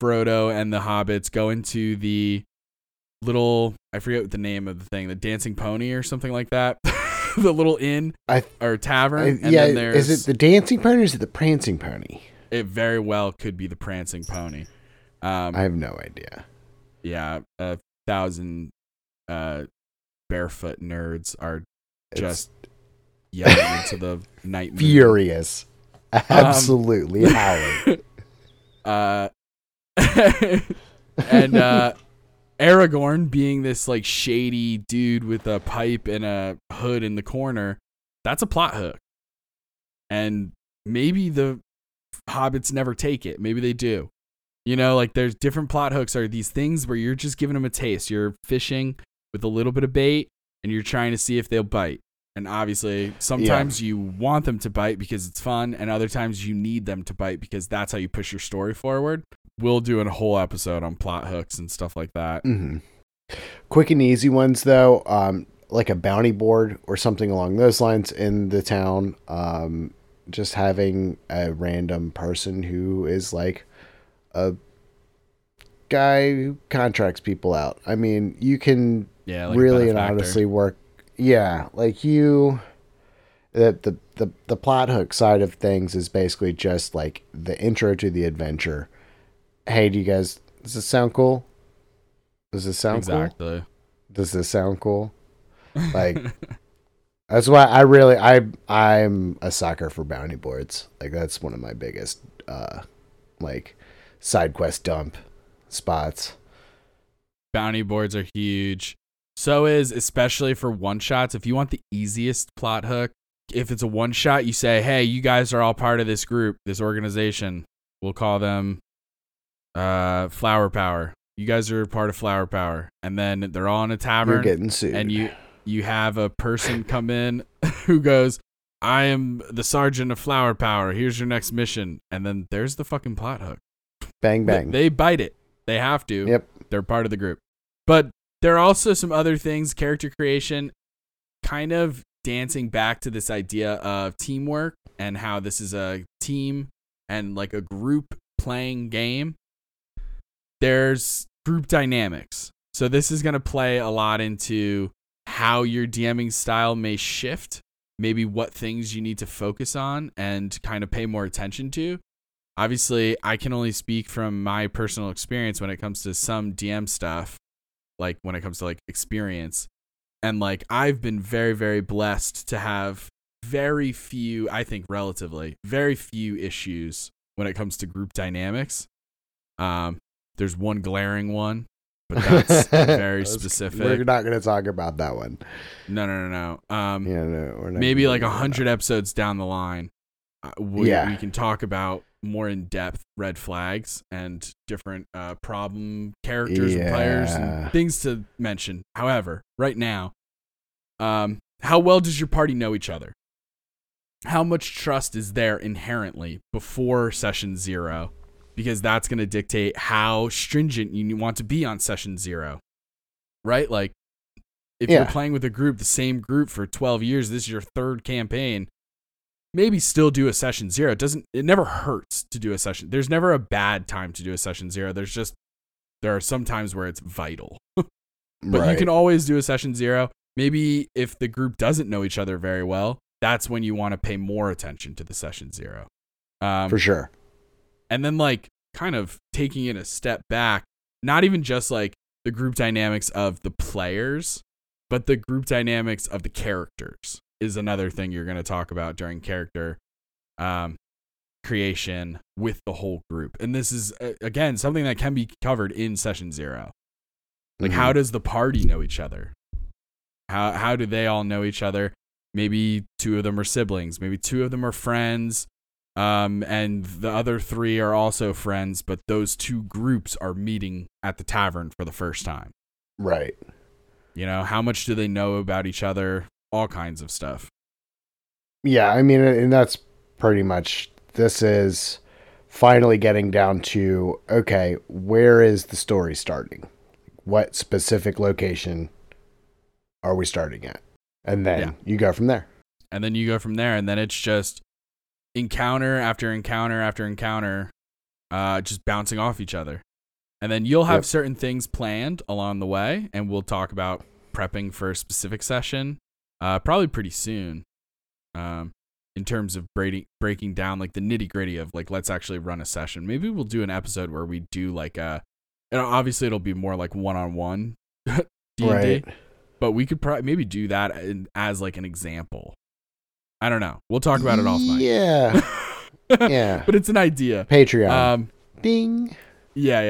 Frodo and the hobbits go into the little, I forget the name of the thing, the Dancing Pony or something like that, the little inn I, or tavern. I, and yeah, then there's, is it the Dancing Pony or is it the Prancing Pony? It very well could be the Prancing Pony. Um, I have no idea. Yeah, a thousand uh, barefoot nerds are just it's... yelling into the night. Furious. Moon. Absolutely um, howling. Uh, and uh, Aragorn, being this like shady dude with a pipe and a hood in the corner, that's a plot hook. And maybe the hobbits never take it. Maybe they do. You know, like there's different plot hooks are these things where you're just giving them a taste. You're fishing with a little bit of bait and you're trying to see if they'll bite. And obviously sometimes yeah. you want them to bite because it's fun. And other times you need them to bite because that's how you push your story forward. We'll do a whole episode on plot hooks and stuff like that. Mm-hmm. Quick and easy ones though. Um, like a bounty board or something along those lines in the town. Um, just having a random person who is like, a guy who contracts people out. I mean, you can yeah, like really and honestly work. Yeah. Like you, that the, the, the plot hook side of things is basically just like the intro to the adventure. Hey, do you guys, does this sound cool? Does this sound exactly. cool? Does this sound cool? Like, that's why I really, I, I'm a sucker for bounty boards. Like that's one of my biggest, uh, like, side quest dump spots. Bounty boards are huge. So is especially for one shots. If you want the easiest plot hook, if it's a one shot, you say, hey, you guys are all part of this group, this organization. We'll call them uh Flower Power. You guys are part of Flower Power. And then they're all in a tavern. You're getting sued. And you you have a person come in who goes, I am the sergeant of Flower Power. Here's your next mission. And then there's the fucking plot hook. Bang, bang. They bite it. They have to. Yep. They're part of the group. But there are also some other things, character creation, kind of dancing back to this idea of teamwork and how this is a team and like a group playing game. There's group dynamics. So this is going to play a lot into how your DMing style may shift, maybe what things you need to focus on and kind of pay more attention to. Obviously, I can only speak from my personal experience when it comes to some D M stuff, like when it comes to like experience. And like I've been very, very blessed to have very few, I think relatively, very few issues when it comes to group dynamics. Um, there's one glaring one, but that's very that's, specific. We're not going to talk about that one. No, no, no, no. Um, yeah, no we're not maybe like one hundred episodes down the line, uh, we, yeah. we can talk about more in-depth red flags and different uh problem characters yeah. and players and things to mention. However, right now Um, how well does your party know each other? How much trust is there inherently before session zero? Because that's going to dictate how stringent you want to be on session zero, right? Like, if yeah. you're playing with a group, the same group for twelve years, this is your third campaign, maybe still do a session zero. It doesn't, it never hurts to do a session. There's never a bad time to do a session zero. There's just, there are some times where it's vital, but right. you can always do a session zero. Maybe if the group doesn't know each other very well, that's when you want to pay more attention to the session zero. Um, For sure. And then, like, kind of taking it a step back, not even just like the group dynamics of the players, but the group dynamics of the characters is another thing you're going to talk about during character um, creation with the whole group. And this is, again, something that can be covered in session zero. Like, mm-hmm. how does the party know each other? How how do they all know each other? Maybe two of them are siblings. Maybe two of them are friends. Um, and the other three are also friends, but those two groups are meeting at the tavern for the first time. Right. You know, how much do they know about each other? All kinds of stuff. Yeah, I mean, and that's pretty much, this is finally getting down to, okay, where is the story starting? What specific location are we starting at? And then yeah. you go from there. And then you go from there. And then it's just encounter after encounter after encounter, uh, just bouncing off each other. And then you'll have yep. certain things planned along the way. And we'll talk about prepping for a specific session uh, probably pretty soon um, in terms of breaking, breaking down like the nitty gritty of like, let's actually run a session. Maybe we'll do an episode where we do like a, and obviously it'll be more like one-on-one D and D. Right. But we could probably maybe do that as like an example. I don't know. We'll talk about it off mic. Yeah. yeah. But it's an idea. Patreon. Um, Ding. Yeah,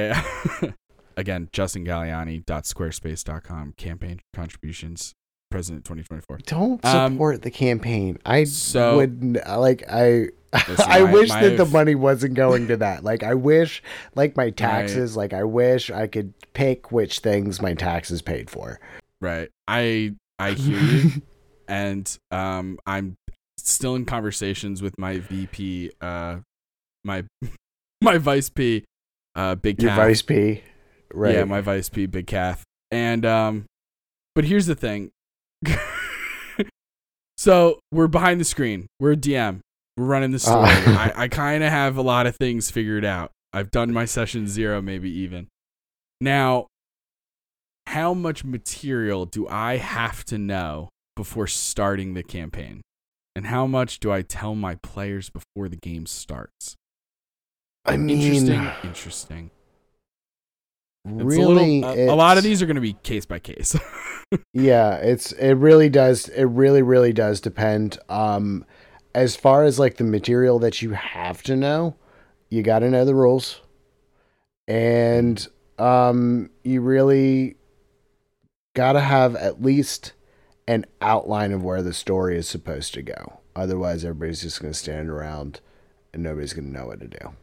yeah. Again, justin galliani dot squarespace dot com, campaign contributions, president twenty twenty-four. Don't support um, the campaign. I so, wouldn't like I listen, I my, wish my, that the money wasn't going to that. Like I wish like my taxes, my, like I wish I could pick which things my taxes paid for. Right. I I hear you. And um, I'm still in conversations with my V P, uh, my my Vice P, uh, Big Cath. Your Vice P, right? Yeah, my Vice P, Big Cath. And um, but here's the thing. So we're behind the screen. We're a D M. We're running the story. Uh. I, I kind of have a lot of things figured out. I've done my session zero, maybe even now. How much material do I have to know before starting the campaign? And how much do I tell my players before the game starts? I mean, interesting. Interesting. Really, it's a, little, a, a lot of these are going to be case by case. yeah, it's it really does. It really, really does depend. Um, as far as like the material that you have to know, you got to know the rules, and um, you really. Gotta have at least an outline of where the story is supposed to go. Otherwise, everybody's just gonna stand around and nobody's gonna know what to do.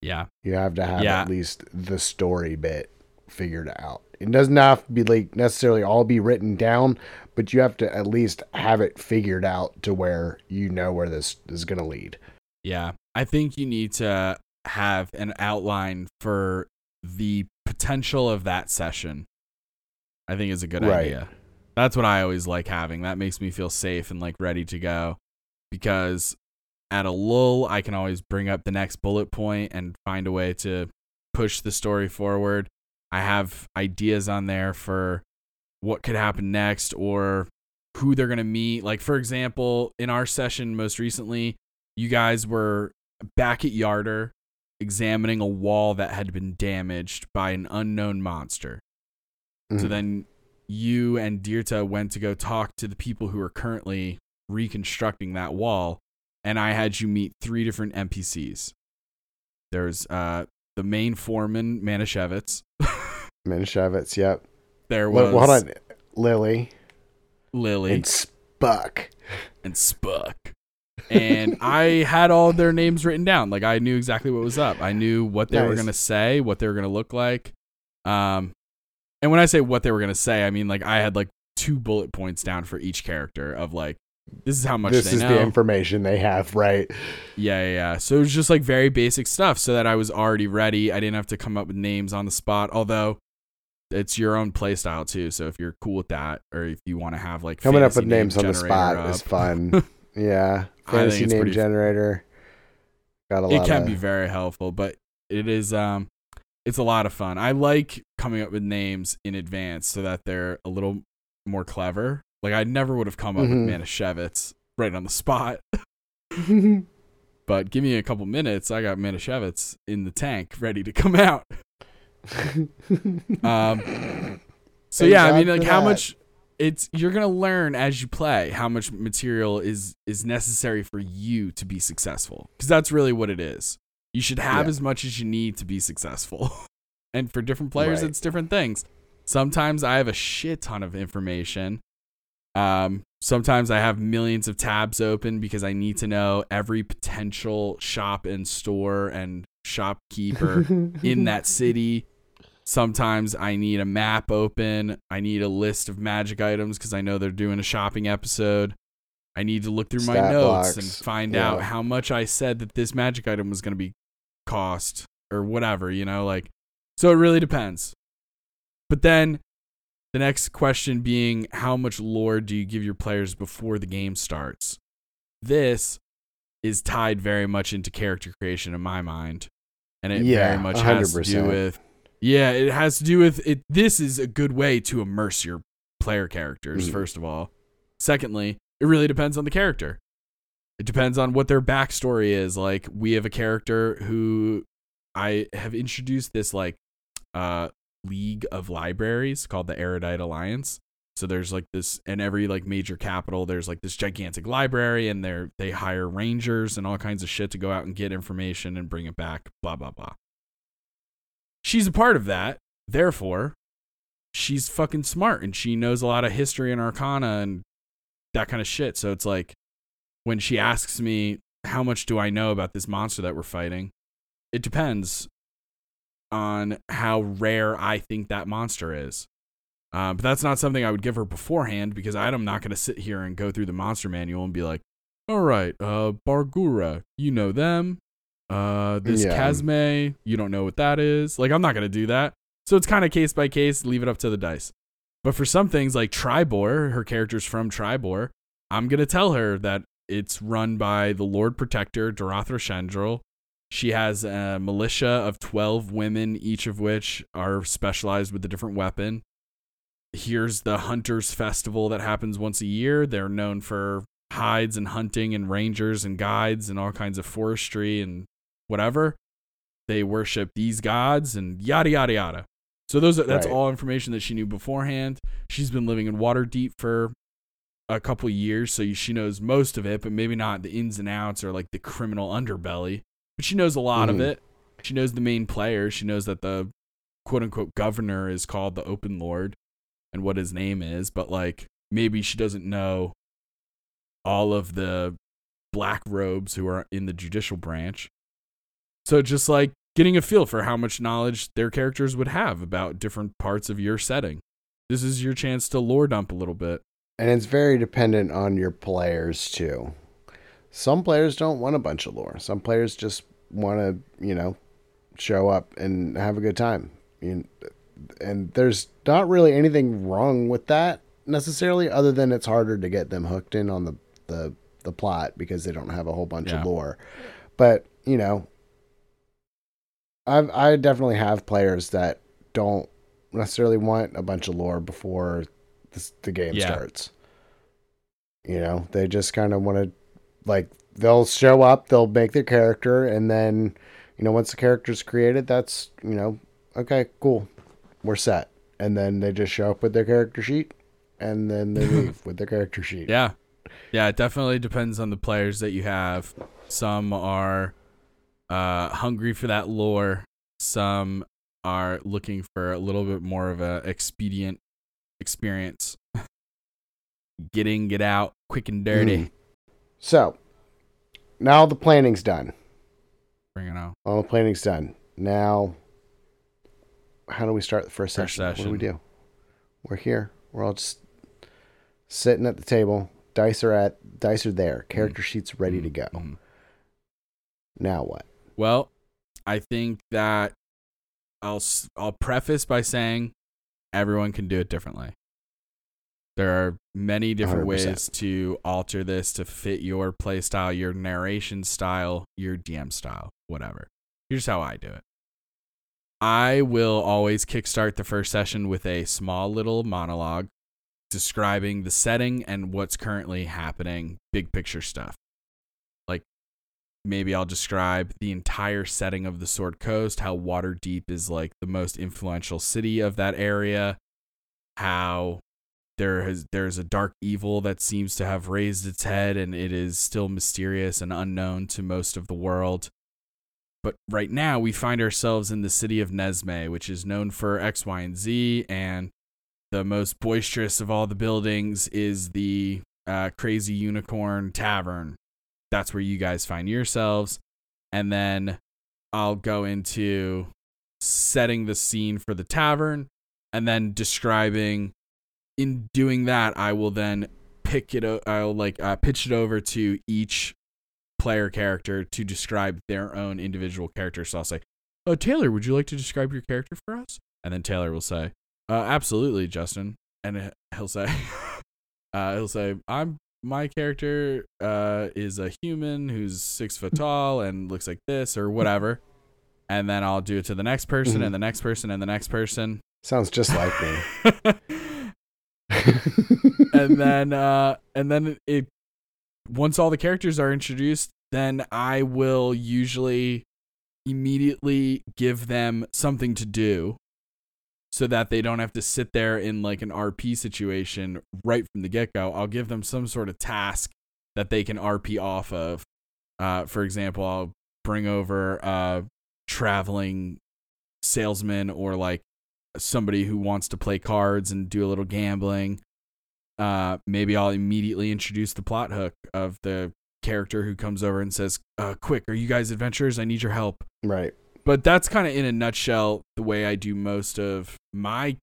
Yeah, you have to have yeah. at least the story bit figured out. It doesn't have to be like necessarily all be written down, but you have to at least have it figured out to where you know where this is gonna lead. Yeah, I think you need to have an outline for the potential of that session. I think is a good right. idea. That's what I always like having. That makes me feel safe and like ready to go, because at a lull, I can always bring up the next bullet point and find a way to push the story forward. I have ideas on there for what could happen next or who they're going to meet. Like, for example, in our session most recently, you guys were back at Yarder examining a wall that had been damaged by an unknown monster. So then you and Dirta went to go talk to the people who are currently reconstructing that wall. And I had you meet three different N P Cs. There's uh, the main foreman, Manishevitz. Manishevitz, yep. There was... L- hold on. Lily. Lily. And Spuck. And Spuck. And I had all their names written down. Like, I knew exactly what was up. I knew what they nice. were going to say, what they were going to look like. Um... And when I say what they were going to say, I mean, like, I had like two bullet points down for each character of like, this is how much this they is know. The information they have, right? Yeah, yeah, yeah. So it was just like very basic stuff, so that I was already ready. I didn't have to come up with names on the spot. Although it's your own play style too, so if you're cool with that, or if you want to have like coming up with names on the spot up. Is fun. Yeah, fantasy name generator. Got a lot. It can of... be very helpful, but it is um, it's a lot of fun. I like coming up with names in advance so that they're a little more clever. Like, I never would have come up mm-hmm. with Manishevitz right on the spot. But give me a couple minutes, I got Manishevitz in the tank ready to come out. um, so, yeah, I mean, like, how that. much... it's you're going to learn as you play how much material is, is necessary for you to be successful. Because that's really what it is. You should have yeah. as much as you need to be successful. And for different players, right. it's different things. Sometimes I have a shit ton of information. Um, sometimes I have millions of tabs open because I need to know every potential shop and store and shopkeeper in that city. Sometimes I need a map open. I need a list of magic items because I know they're doing a shopping episode. I need to look through Stat my notes blocks. and find yeah. out how much I said that this magic item was going to be cost or whatever, you know, like, so it really depends. But then the next question being, how much lore do you give your players before the game starts? This is tied very much into character creation in my mind. And it yeah, very much one hundred percent has to do with, yeah, it has to do with it. This is a good way to immerse your player characters, mm. first of all. Secondly, it really depends on the character. It depends on what their backstory is. Like, we have a character who I have introduced this, like, uh, league of libraries called the Erudite Alliance. So there's like this, in every like major capital, there's like this gigantic library, and they're they hire rangers and all kinds of shit to go out and get information and bring it back, blah blah blah. She's a part of that, therefore she's fucking smart, and she knows a lot of history and arcana and that kind of shit. So it's like, when she asks me how much do I know about this monster that we're fighting, it depends on how rare I think that monster is. Uh, but that's not something I would give her beforehand, because I'm not going to sit here and go through the monster manual and be like, all right, uh, Bargura, you know them. Uh, this yeah. Kasme, you don't know what that is. Like, I'm not going to do that. So it's kind of case by case, leave it up to the dice. But for some things like Tribor, her character's from Tribor, I'm going to tell her that it's run by the Lord Protector, Dorothra Shandril. She has a militia of twelve women, each of which are specialized with a different weapon. Here's the Hunters Festival that happens once a year. They're known for hides and hunting and rangers and guides and all kinds of forestry and whatever. They worship these gods and yada, yada, yada. So those are, that's right. all information that she knew beforehand. She's been living in Waterdeep for a couple years, so she knows most of it, but maybe not the ins and outs or like the criminal underbelly. But she knows a lot mm-hmm. of it. She knows the main player. She knows that the quote-unquote governor is called the Open Lord and what his name is. But, like, maybe she doesn't know all of the black robes who are in the judicial branch. So just, like, getting a feel for how much knowledge their characters would have about different parts of your setting. This is your chance to lore dump a little bit. And it's very dependent on your players, too. Some players don't want a bunch of lore. Some players just want to, you know, show up and have a good time. You, and there's not really anything wrong with that necessarily, other than it's harder to get them hooked in on the, the, the plot because they don't have a whole bunch yeah. of lore. But, you know, I've, I definitely have players that don't necessarily want a bunch of lore before the, the game yeah. starts. You know, they just kind of want to, like, they'll show up, they'll make their character, and then, you know, once the character's created, that's, you know, okay, cool, we're set. And then they just show up with their character sheet, and then they leave with their character sheet. Yeah. Yeah, it definitely depends on the players that you have. Some are uh, hungry for that lore. Some are looking for a little bit more of a expedient experience. Get in, get out, quick and dirty. Mm. So, now the planning's done. Bring it on. All the planning's done. Now, how do we start the first session? First session. What do we do? We're here. We're all just sitting at the table. Dice are at dice are there. Character mm-hmm. sheets ready mm-hmm. to go. Mm-hmm. Now what? Well, I think that I'll I'll preface by saying everyone can do it differently. There are many different one hundred percent ways to alter this to fit your play style, your narration style, your D M style, whatever. Here's how I do it. I will always kickstart the first session with a small little monologue describing the setting and what's currently happening, big picture stuff. Like maybe I'll describe the entire setting of the Sword Coast, how Waterdeep is like the most influential city of that area, how There has there's a dark evil that seems to have raised its head, and it is still mysterious and unknown to most of the world. But right now, we find ourselves in the city of Nesme, which is known for X, Y, and Z, and the most boisterous of all the buildings is the uh, Crazy Unicorn Tavern. That's where you guys find yourselves. And then I'll go into setting the scene for the tavern, and then describing... In doing that, I will then pick it. I'll like uh, pitch it over to each player character to describe their own individual character. So I'll say, "Oh, Taylor, would you like to describe your character for us?" And then Taylor will say, uh, "Absolutely, Justin." And he'll say, uh, "He'll say, I'm my character uh, is a human who's six foot tall and looks like this or whatever." And then I'll do it to the next person mm-hmm. and the next person and the next person. Sounds just like me. and then uh and then it once all the characters are introduced, then I will usually immediately give them something to do so that they don't have to sit there in like an R P situation right from the get-go. I'll give them some sort of task that they can R P off of. Uh for example, I'll bring over a traveling salesman or like somebody who wants to play cards and do a little gambling. Uh, maybe I'll immediately introduce the plot hook of the character who comes over and says, uh, quick, are you guys adventurers? I need your help. Right. But that's kind of in a nutshell the way I do most of my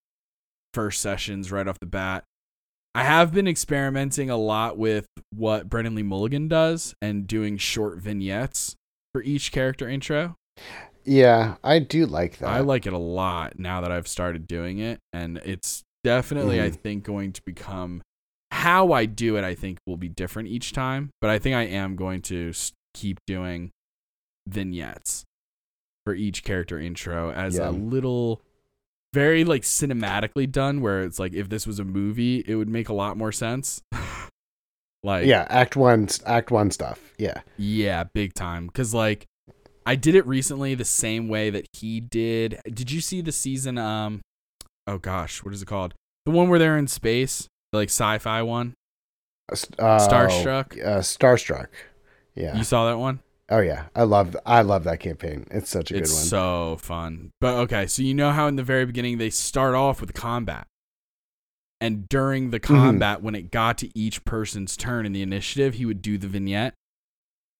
first sessions right off the bat. I have been experimenting a lot with what Brennan Lee Mulligan does and doing short vignettes for each character intro. Yeah, I do like that. I like it a lot now that I've started doing it, and it's definitely, mm. I think, going to become how I do it, I think, will be different each time, but I think I am going to keep doing vignettes for each character intro as yeah. a little, very, like, cinematically done, where it's like, if this was a movie, it would make a lot more sense. Like, yeah, act one, act one stuff, yeah. Yeah, big time, because, like, I did it recently the same way that he did. Did you see the season? Um, oh gosh, what is it called? The one where they're in space, the, like sci-fi one. Uh, Starstruck. Uh, Starstruck. Yeah. You saw that one? Oh yeah, I love I love that campaign. It's such a it's good one. It's so fun. But okay, so you know how in the very beginning they start off with combat, and during the combat, mm-hmm. when it got to each person's turn in the initiative, he would do the vignette.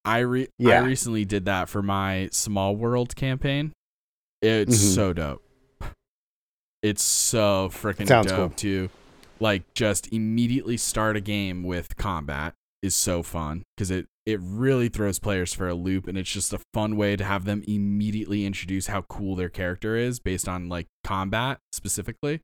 I re- yeah. I recently did that for my Small World campaign. It's mm-hmm. so dope. It's so freaking dope cool. to like just immediately start a game with combat is so fun because it, it really throws players for a loop, and it's just a fun way to have them immediately introduce how cool their character is based on like combat specifically.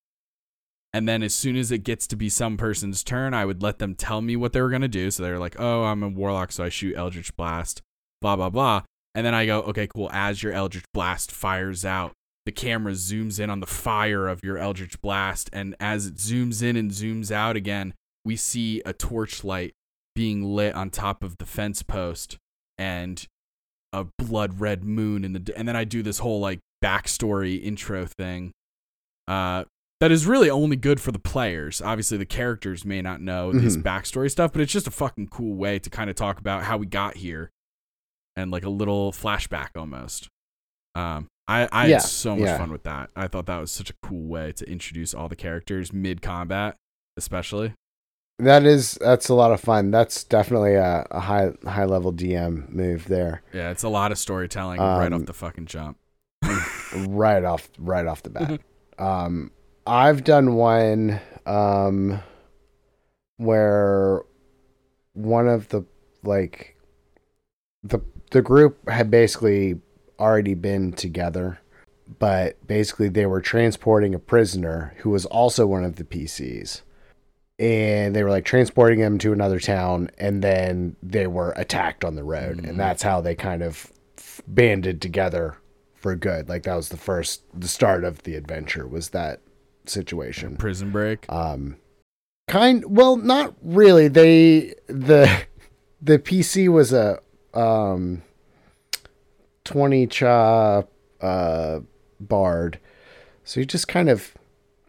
And then as soon as it gets to be some person's turn, I would let them tell me what they were going to do. So they're like, oh, I'm a warlock, so I shoot Eldritch Blast, blah, blah, blah. And then I go, okay, cool. As your Eldritch Blast fires out, the camera zooms in on the fire of your Eldritch Blast. And as it zooms in and zooms out again, we see a torchlight being lit on top of the fence post and a blood red moon in the d- and then I do this whole like backstory intro thing. Uh, That is really only good for the players. Obviously, the characters may not know this mm-hmm. backstory stuff, but it's just a fucking cool way to kind of talk about how we got here and like a little flashback almost. Um, I, I yeah. had so much yeah. fun with that. I thought that was such a cool way to introduce all the characters mid-combat, especially. That is, that's a lot of fun. That's definitely a, a high, high-level D M move there. Yeah, it's a lot of storytelling um, right off the fucking jump. right off, right off the bat. um, I've done one um, where one of the, like, the the group had basically already been together, but basically they were transporting a prisoner who was also one of the P Cs. And they were, like, transporting him to another town, and then they were attacked on the road. Mm-hmm. And that's how they kind of banded together for good. Like, that was the first, the start of the adventure was that situation. Like prison break? Um, kind, well, not really. They, the, the P C was a, um, twenty-cha, uh, bard. So he just kind of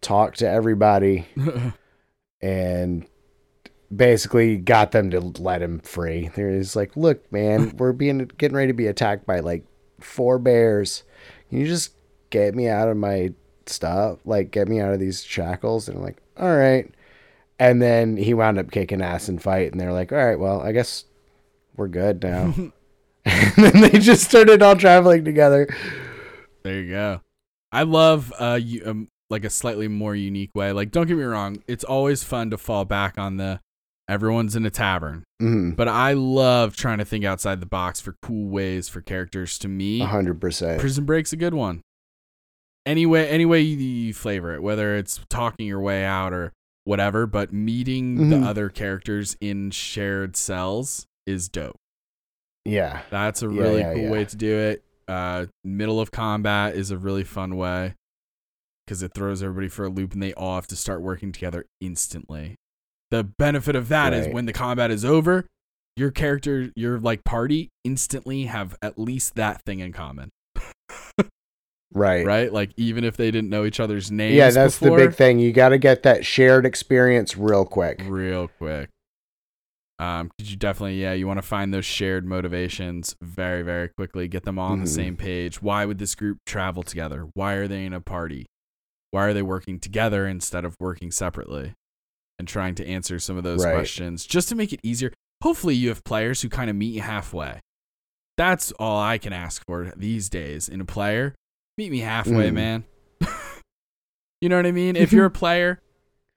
talked to everybody and basically got them to let him free. There's like, look, man, we're being, getting ready to be attacked by like four bears. Can you just get me out of my stuff? Like, get me out of these shackles. And I'm like, all right. And then he wound up kicking ass and fight. And they're like, all right, well, I guess we're good now. And then they just started all traveling together. There you go. I love, uh, you, um, like a slightly more unique way. Like, don't get me wrong, it's always fun to fall back on the everyone's in a tavern. Mm-hmm. But I love trying to think outside the box for cool ways for characters. To me, one hundred percent. Prison Break's a good one. Anyway, any way you, you flavor it, whether it's talking your way out or whatever, but meeting mm-hmm. the other characters in shared cells is dope. Yeah. That's a really yeah, yeah, cool yeah. way to do it. Uh, middle of combat is a really fun way, because it throws everybody for a loop and they all have to start working together instantly. The benefit of that right. is when the combat is over, your character, your like party instantly have at least that thing in common. Right. Right. Like even if they didn't know each other's names. Yeah. That's before, the big thing. You got to get that shared experience real quick, real quick. Um, cause you definitely, yeah, you want to find those shared motivations very, very quickly. Get them all on mm-hmm. the same page. Why would this group travel together? Why are they in a party? Why are they working together instead of working separately, and trying to answer some of those right. questions just to make it easier? Hopefully you have players who kind of meet you halfway. That's all I can ask for these days in a player. Meet me halfway, mm. man. You know what I mean? If you're a player,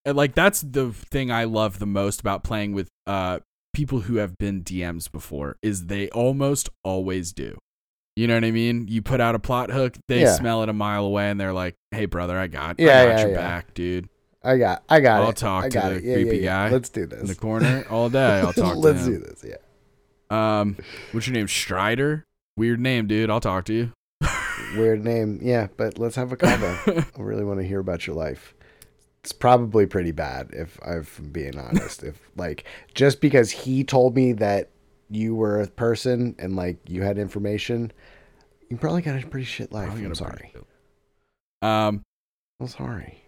like that's the thing I love the most about playing with uh, people who have been D Ms before is they almost always do. You know what I mean? You put out a plot hook, they yeah. smell it a mile away, and they're like, "Hey, brother, I got, yeah, I got yeah, your yeah. back, dude. I got, I got. I'll it. talk I got to it. the yeah, creepy yeah, yeah. guy. Let's do this in the corner all day. I'll talk to Let's him. Let's do this. Yeah. Um, what's your name? Strider. Weird name, dude. I'll talk to you. Weird name. Yeah, but let's have a combo. I really want to hear about your life. It's probably pretty bad, if I'm being honest. If like just because he told me that you were a person and like you had information, you probably got a pretty shit life. I'm sorry. Um, I'm sorry.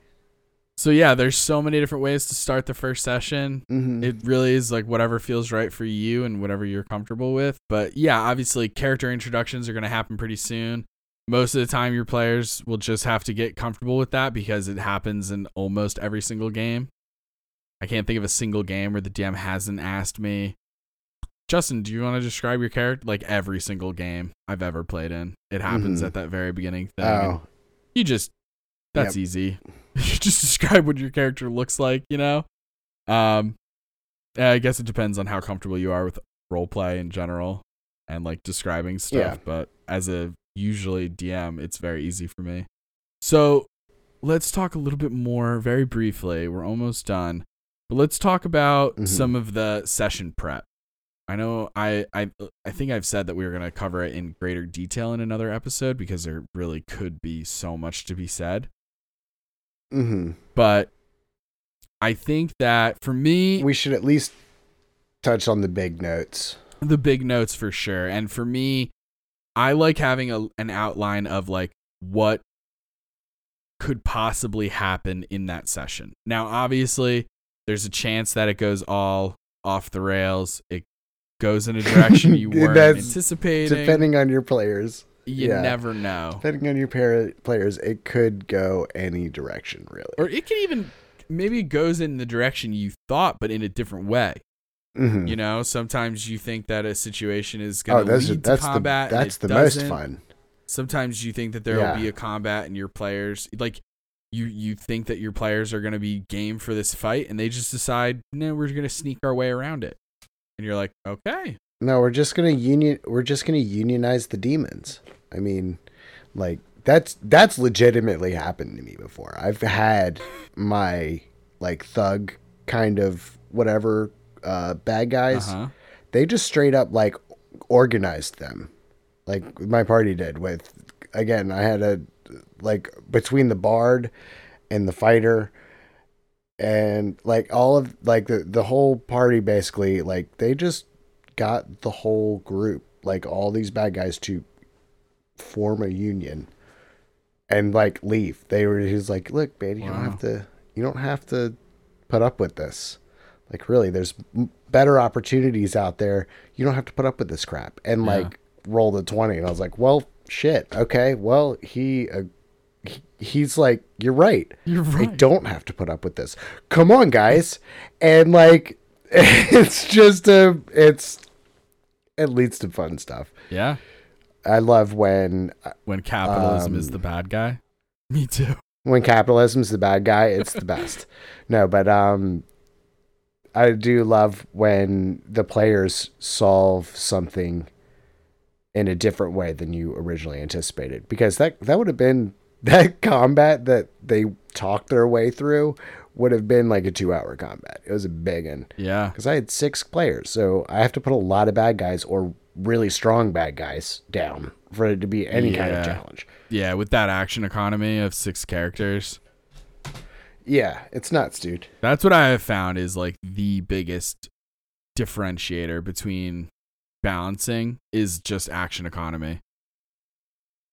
So yeah, there's so many different ways to start the first session. Mm-hmm. It really is like whatever feels right for you and whatever you're comfortable with. But yeah, obviously character introductions are going to happen pretty soon. Most of the time your players will just have to get comfortable with that because it happens in almost every single game. I can't think of a single game where the D M hasn't asked me, Justin, do you want to describe your character? Like every single game I've ever played in, it happens mm-hmm. at that very beginning thing. Oh. You just, that's yep. easy. You just describe what your character looks like, you know? Um, I guess it depends on how comfortable you are with role play in general and like describing stuff. Yeah. But as a usually D M, it's very easy for me. So let's talk a little bit more very briefly. We're almost done, but let's talk about mm-hmm. some of the session prep. I know I, I I think I've said that we were going to cover it in greater detail in another episode because there really could be so much to be said. Mm-hmm. But I think that for me... We should at least touch on the big notes. The big notes for sure. And for me, I like having a, an outline of like what could possibly happen in that session. Now, obviously, there's a chance that it goes all off the rails. It goes in a direction you weren't anticipating. Depending on your players. You yeah. never know. Depending on your par- players, it could go any direction, really. Or it could even, maybe it goes in the direction you thought, but in a different way. Mm-hmm. You know, sometimes you think that a situation is going to oh, lead to combat. The, that's the doesn't. most fun. Sometimes you think that there yeah. will be a combat and your players, like you you think that your players are going to be game for this fight, and they just decide, no, we're going to sneak our way around it. And you're like, okay. No, we're just going to union. We're just going to unionize the demons. I mean, like that's that's legitimately happened to me before. I've had my like thug kind of whatever uh, bad guys. Uh-huh. They just straight up like organized them, like my party did with. Again, I had a like between the bard and the fighter. And like all of like the, the whole party basically like they just got the whole group, like all these bad guys to form a union and like leave. They were he's like, look, baby, wow. you don't have to you don't have to put up with this. Like really, there's better opportunities out there. You don't have to put up with this crap. And yeah. like roll the twenty. And I was like, well, shit. Okay. Well, he. Uh, he's like, you're right. You're right. I don't have to put up with this. Come on, guys. And like, it's just a, it's, it leads to fun stuff. Yeah. I love when, when capitalism um, is the bad guy. Me too. When capitalism is the bad guy, it's the best. No, but, um, I do love when the players solve something in a different way than you originally anticipated, because that, that would have been, that combat that they talked their way through would have been like a two-hour combat. It was a big one. Yeah. Because I had six players, so I have to put a lot of bad guys or really strong bad guys down for it to be any yeah. kind of challenge. Yeah, with that action economy of six characters. Yeah, it's nuts, dude. That's what I have found is like the biggest differentiator between balancing is just action economy.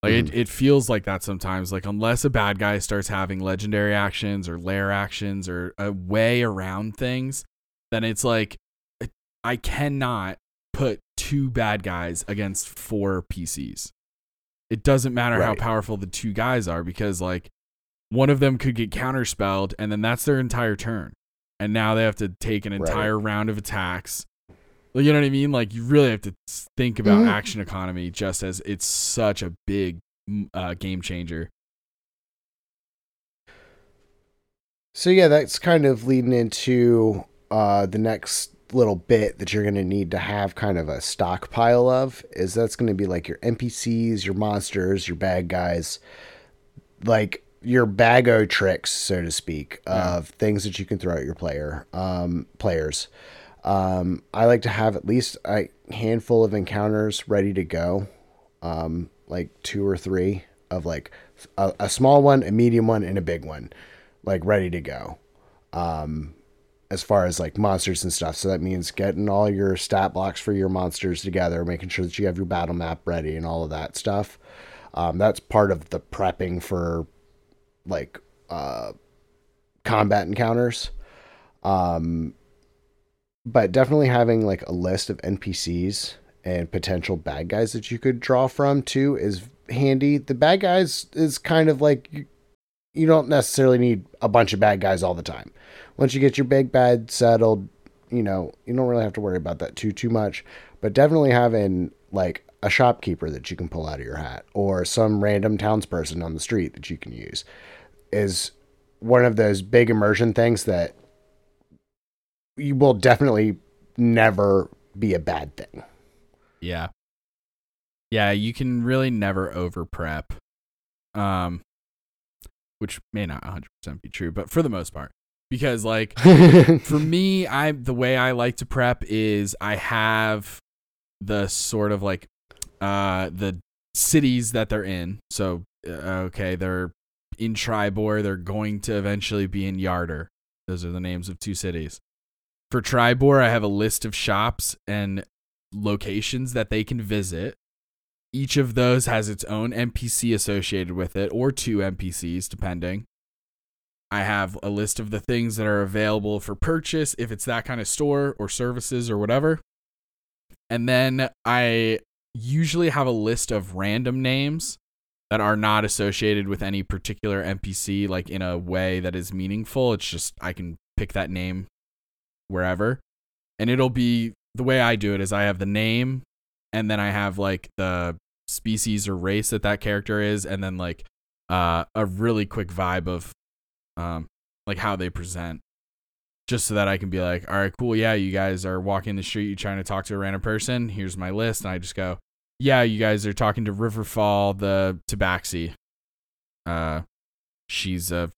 Like mm. it, it feels like that sometimes, like unless a bad guy starts having legendary actions or lair actions or a way around things, then it's like, I cannot put two bad guys against four P Cs. It doesn't matter right. how powerful the two guys are, because like one of them could get counterspelled and then that's their entire turn. And now they have to take an entire right. round of attacks. You know what I mean? Like you really have to think about mm-hmm. action economy, just as it's such a big uh, game changer. So yeah, that's kind of leading into uh, the next little bit that you're going to need to have kind of a stockpile of, is that's going to be like your N P Cs, your monsters, your bad guys, like your bag-o tricks, so to speak, yeah. of things that you can throw at your player um, players. Um, I like to have at least a handful of encounters ready to go. Um, like two or three of like a, a small one, a medium one, and a big one, like ready to go. Um, as far as like monsters and stuff. So that means getting all your stat blocks for your monsters together, making sure that you have your battle map ready and all of that stuff. Um, that's part of the prepping for like, uh, combat encounters. Um, But definitely having like a list of N P Cs and potential bad guys that you could draw from too is handy. The bad guys is kind of like you, you don't necessarily need a bunch of bad guys all the time. Once you get your big bad settled, you know, you don't really have to worry about that too, too much. But definitely having like a shopkeeper that you can pull out of your hat, or some random townsperson on the street that you can use, is one of those big immersion things that you will definitely never be a bad thing. Yeah. Yeah. You can really never over prep, um, which may not a hundred percent be true, but for the most part, because like for me, I, the way I like to prep is I have the sort of like, uh, the cities that they're in. So, uh, okay. They're in Tribor. They're going to eventually be in Yarder. Those are the names of two cities. For Tribor, I have a list of shops and locations that they can visit. Each of those has its own N P C associated with it, or two N P Cs, depending. I have a list of the things that are available for purchase, if it's that kind of store or services or whatever. And then I usually have a list of random names that are not associated with any particular N P C, like in a way that is meaningful. It's just I can pick that name wherever, and it'll be, the way I do it is I have the name, and then I have like the species or race that that character is, and then like uh a really quick vibe of um, like how they present, just so that I can be like, all right, cool. Yeah. You guys are walking the street. You're trying to talk to a random person. Here's my list. And I just go, yeah, you guys are talking to Riverfall, the Tabaxi. Uh, she's a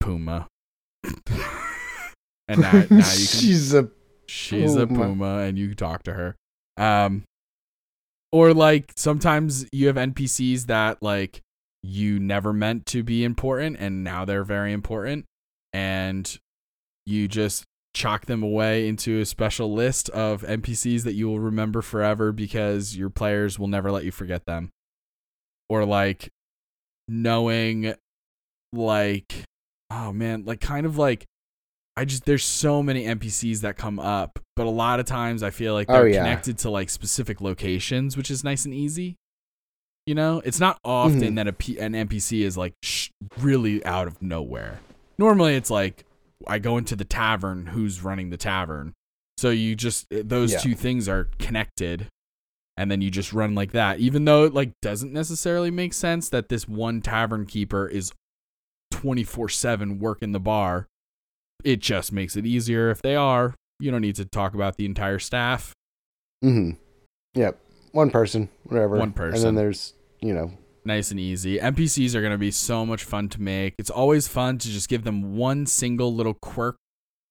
puma. And now, now you can, she's a, she's puma. a puma and you can talk to her. Um, Or, like, sometimes you have N P Cs that, like, you never meant to be important, and now they're very important, and you just chalk them away into a special list of N P Cs that you will remember forever because your players will never let you forget them. Or, like, knowing, like, oh, man, like, kind of, like, I just, there's so many N P Cs that come up, but a lot of times I feel like they're oh, yeah. connected to like specific locations, which is nice and easy. You know, it's not often mm-hmm. that a P- an N P C is like sh- really out of nowhere. Normally it's like, I go into the tavern, who's running the tavern. So you just, those yeah. two things are connected, and then you just run like that, even though it like doesn't necessarily make sense that this one tavern keeper is twenty-four seven working the bar. It just makes it easier if they are. You don't need to talk about the entire staff. Mm-hmm. Yep. One person, whatever. One person. And then there's, you know. Nice and easy. N P Cs are going to be so much fun to make. It's always fun to just give them one single little quirk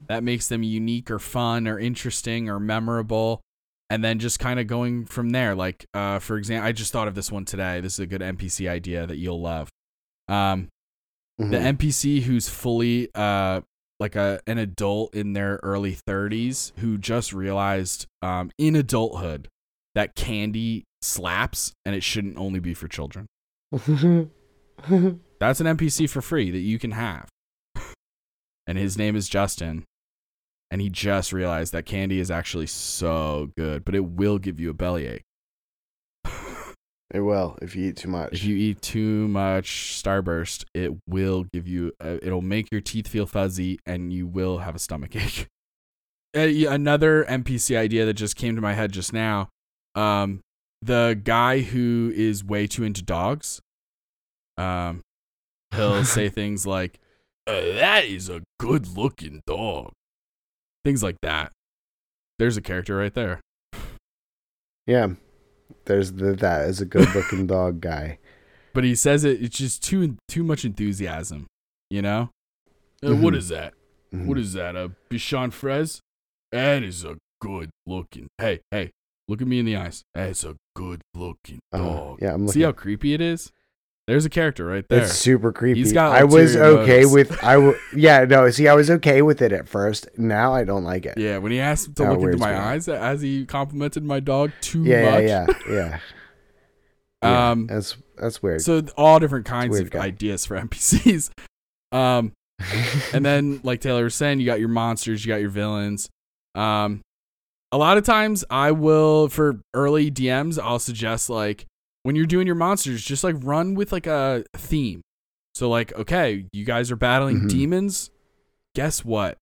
that makes them unique or fun or interesting or memorable. And then just kind of going from there. Like, uh, for example, I just thought of this one today. This is a good N P C idea that you'll love. Um, mm-hmm. The N P C who's fully... Uh, like a an adult in their early thirties who just realized um, in adulthood that candy slaps and it shouldn't only be for children. That's an N P C for free that you can have. And his name is Justin. And he just realized that candy is actually so good, but it will give you a bellyache. It will if you eat too much. If you eat too much Starburst, it will give you, uh, it'll make your teeth feel fuzzy and you will have a stomachache. Another N P C idea that just came to my head just now, um, the guy who is way too into dogs, um, he'll say things like, uh, that is a good looking dog. Things like that. There's a character right there. Yeah. There's the that is a good looking dog guy, but he says it. It's just too too much enthusiasm, you know. Mm-hmm. Uh, what is that? Mm-hmm. What is that? A Bichon Frise? That is a good looking. Hey, hey, look at me in the eyes. That's a good looking dog. Uh, yeah, I'm looking. See how creepy it is. There's a character right there. It's super creepy. He's got. I was okay motives. with. I w- yeah no. See, I was okay with it at first. Now I don't like it. Yeah, when he asked him to oh, look into my weird. eyes as he complimented my dog too yeah, much. Yeah, yeah, yeah. Um, that's that's weird. So all different kinds of guy. ideas for N P Cs. Um, and then like Taylor was saying, you got your monsters, you got your villains. Um, a lot of times I will for early D Ms, I'll suggest like, when you're doing your monsters, just like run with like a theme. So like, okay, you guys are battling mm-hmm. demons. Guess what?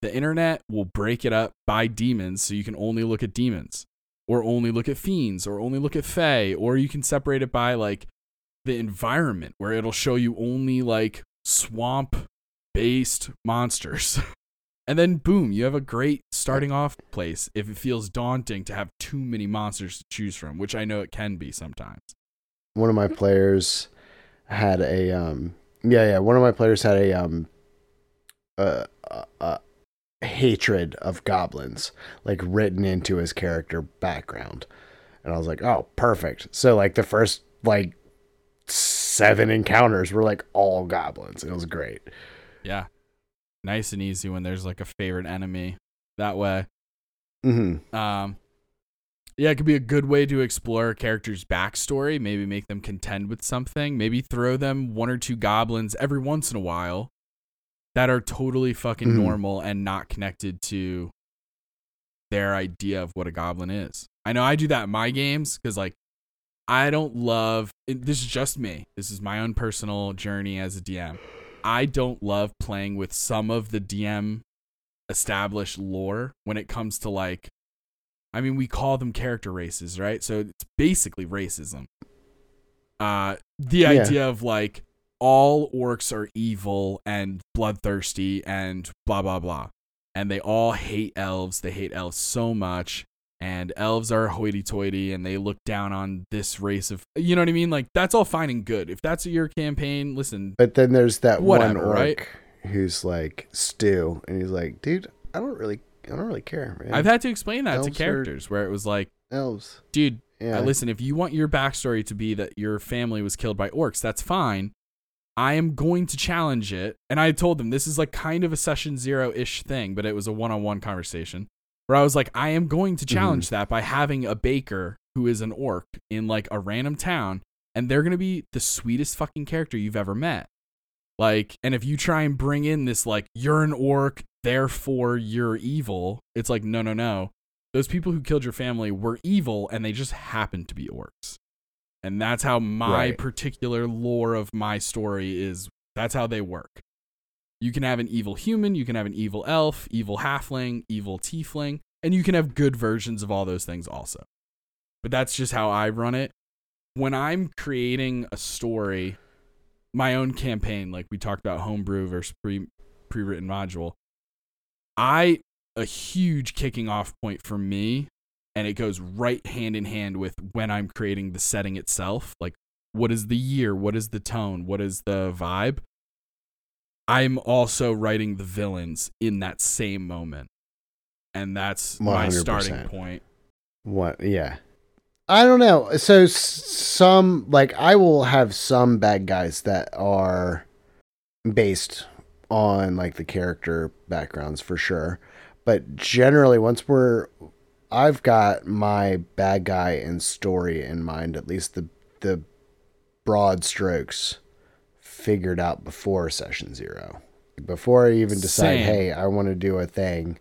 The internet will break it up by demons. So you can only look at demons or only look at fiends or only look at fae, or you can separate it by like the environment where it'll show you only like swamp based monsters. And then boom, you have a great starting off place if it feels daunting to have too many monsters to choose from, which I know it can be sometimes. One of my players had a, um, yeah, yeah. One of my players had a, um, uh, uh, uh hatred of goblins, like written into his character background. And I was like, oh, perfect. So like the first like seven encounters were like all goblins. It was great. Yeah. Nice and easy when there's like a favorite enemy that way. Mm-hmm. Um, yeah, it could be a good way to explore a character's backstory. Maybe make them contend with something. Maybe throw them one or two goblins every once in a while that are totally fucking mm-hmm. normal and not connected to their idea of what a goblin is. I know I do that in my games because like I don't love it, this is just me. This is my own personal journey as a D M. I don't love playing with some of the D M established lore when it comes to like, I mean, we call them character races, right? So it's basically racism. Uh, the yeah. idea of like, all orcs are evil and bloodthirsty and blah, blah, blah. And they all hate elves. They hate elves so much. And elves are hoity-toity and they look down on this race of, you know what I mean? Like, that's all fine and good. If that's your campaign, listen. But then there's that whatever, one orc right? who's like Stu, and he's like, dude, I don't really, I don't really care, man. I've had to explain that elves to characters where it was like, elves, dude, yeah. uh, listen, if you want your backstory to be that your family was killed by orcs, that's fine. I am going to challenge it. And I told them this is like kind of a session zero ish thing, but it was a one-on-one conversation. Where I was like, I am going to challenge mm-hmm. that by having a baker who is an orc in like a random town, and they're going to be the sweetest fucking character you've ever met. Like, and if you try and bring in this, like, you're an orc, therefore you're evil. It's like, no, no, no. Those people who killed your family were evil and they just happened to be orcs. And that's how my right. particular lore of my story is. That's how they work. You can have an evil human, you can have an evil elf, evil halfling, evil tiefling, and you can have good versions of all those things also. But that's just how I run it. When I'm creating a story, my own campaign, like we talked about homebrew versus pre, pre-written module, I, a huge kicking off point for me, and it goes right hand in hand with when I'm creating the setting itself. Like, what is the year? What is the tone? What is the vibe? I'm also writing the villains in that same moment. And that's one hundred percent my starting point. What? Yeah. I don't know. So some, like, I will have some bad guys that are based on like the character backgrounds for sure. But generally once we're, I've got my bad guy and story in mind, at least the, the broad strokes figured out before session zero, before I even decide, Same. Hey, I want to do a thing.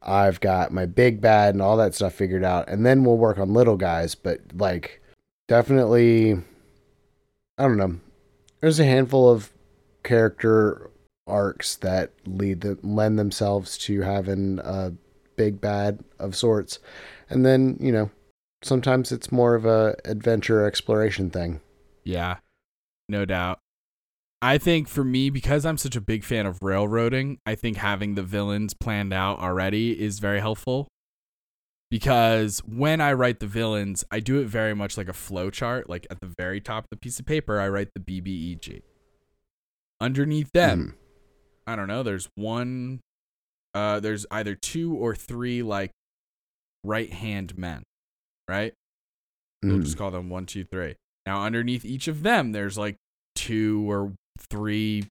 I've got my big bad and all that stuff figured out, and then we'll work on little guys. But like, definitely, I don't know. There's a handful of character arcs that lead that lend themselves to having a big bad of sorts, and then you know, sometimes it's more of a adventure exploration thing. Yeah, no doubt. I think for me, because I'm such a big fan of railroading, I think having the villains planned out already is very helpful. Because when I write the villains, I do it very much like a flow chart. Like at the very top of the piece of paper, I write the B B E G. Underneath them, mm. I don't know, there's one, uh, there's either two or three like right-hand men, right? Mm. We'll just call them one, two, three. Now underneath each of them, there's like two or three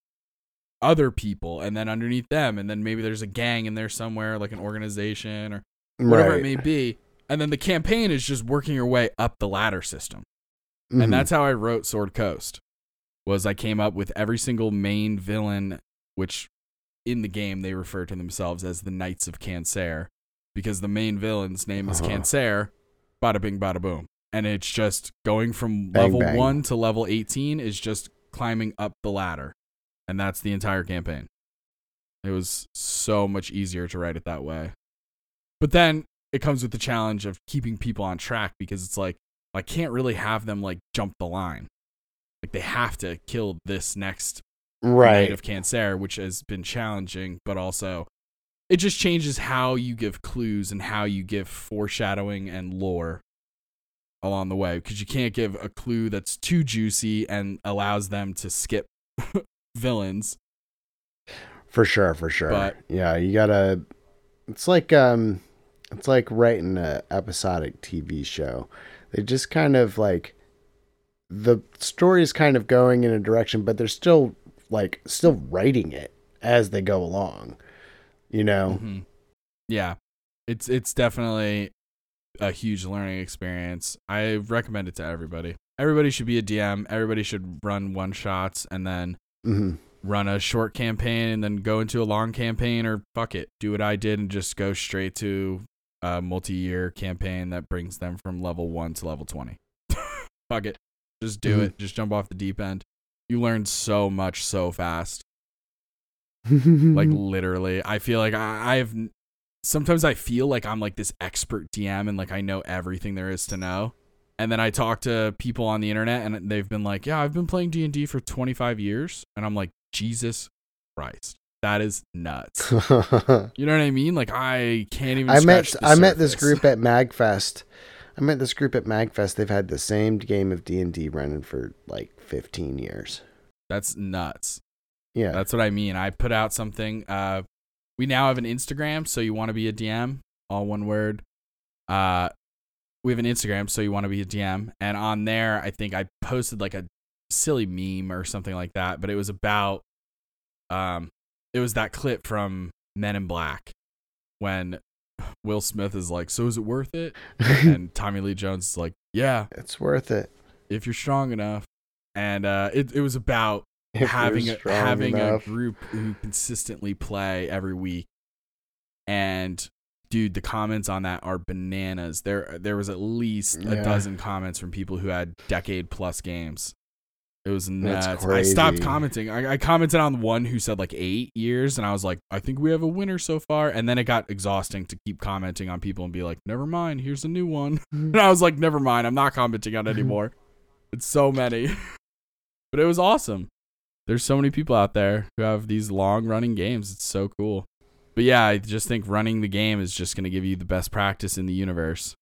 other people, and then underneath them, and then maybe there's a gang in there somewhere, like an organization or whatever right. it may be. And then the campaign is just working your way up the ladder system. Mm-hmm. And that's how I wrote Sword Coast, was I came up with every single main villain, which in the game they refer to themselves as the Knights of Cancer, because the main villain's name is uh-huh. Cancer. Bada bing, bada boom. And it's just going from bang, level bang. one to level eighteen is just climbing up the ladder, and that's the entire campaign. It was so much easier to write it that way, but then it comes with the challenge of keeping people on track, because it's like, I can't really have them like jump the line, like they have to kill this next right Knight of Cancer, which has been challenging, but also it just changes how you give clues and how you give foreshadowing and lore along the way, because you can't give a clue that's too juicy and allows them to skip villains. For sure, for sure. But, yeah, you gotta. It's like um, it's like writing an episodic T V show. They just kind of like the story is kind of going in a direction, but they're still like still writing it as they go along. You know? Mm-hmm. Yeah, it's it's definitely a huge learning experience. I recommend it to everybody. Everybody should be a D M. Everybody should run one shots and then mm-hmm. run a short campaign and then go into a long campaign, or fuck it, do what I did and just go straight to a multi-year campaign that brings them from level one to level twenty. Fuck it. Just do mm-hmm. it. Just jump off the deep end. You learn so much so fast. Like literally, I feel like I, I've sometimes I feel like I'm like this expert D M and like I know everything there is to know. And then I talk to people on the internet, and they've been like, yeah, I've been playing D and D for twenty-five years. And I'm like, Jesus Christ, that is nuts. You know what I mean? Like, I can't even I met I surface. met this group at Magfest. I met this group at Magfest. They've had the same game of D and D running for like fifteen years. That's nuts. Yeah. That's what I mean. I put out something. Uh, we now have an Instagram, so you want to be a D M, all one word. Uh, we have an Instagram, so you want to be a D M. And on there, I think I posted like a silly meme or something like that, but it was about, um, it was that clip from Men in Black when Will Smith is like, so is it worth it? And Tommy Lee Jones is like, yeah, it's worth it if you're strong enough. And uh, it, it was about if having a, having enough. a group who consistently play every week. And dude, the comments on that are bananas. There there was at least yeah. a dozen comments from people who had decade-plus games. It was nuts. I stopped commenting. I, I commented on one who said like eight years, and I was like, I think we have a winner so far. And then it got exhausting to keep commenting on people and be like, never mind, here's a new one. And I was like, never mind, I'm not commenting on it anymore. It's so many. But it was awesome. There's so many people out there who have these long-running games. It's so cool. But yeah, I just think running the game is just going to give you the best practice in the universe.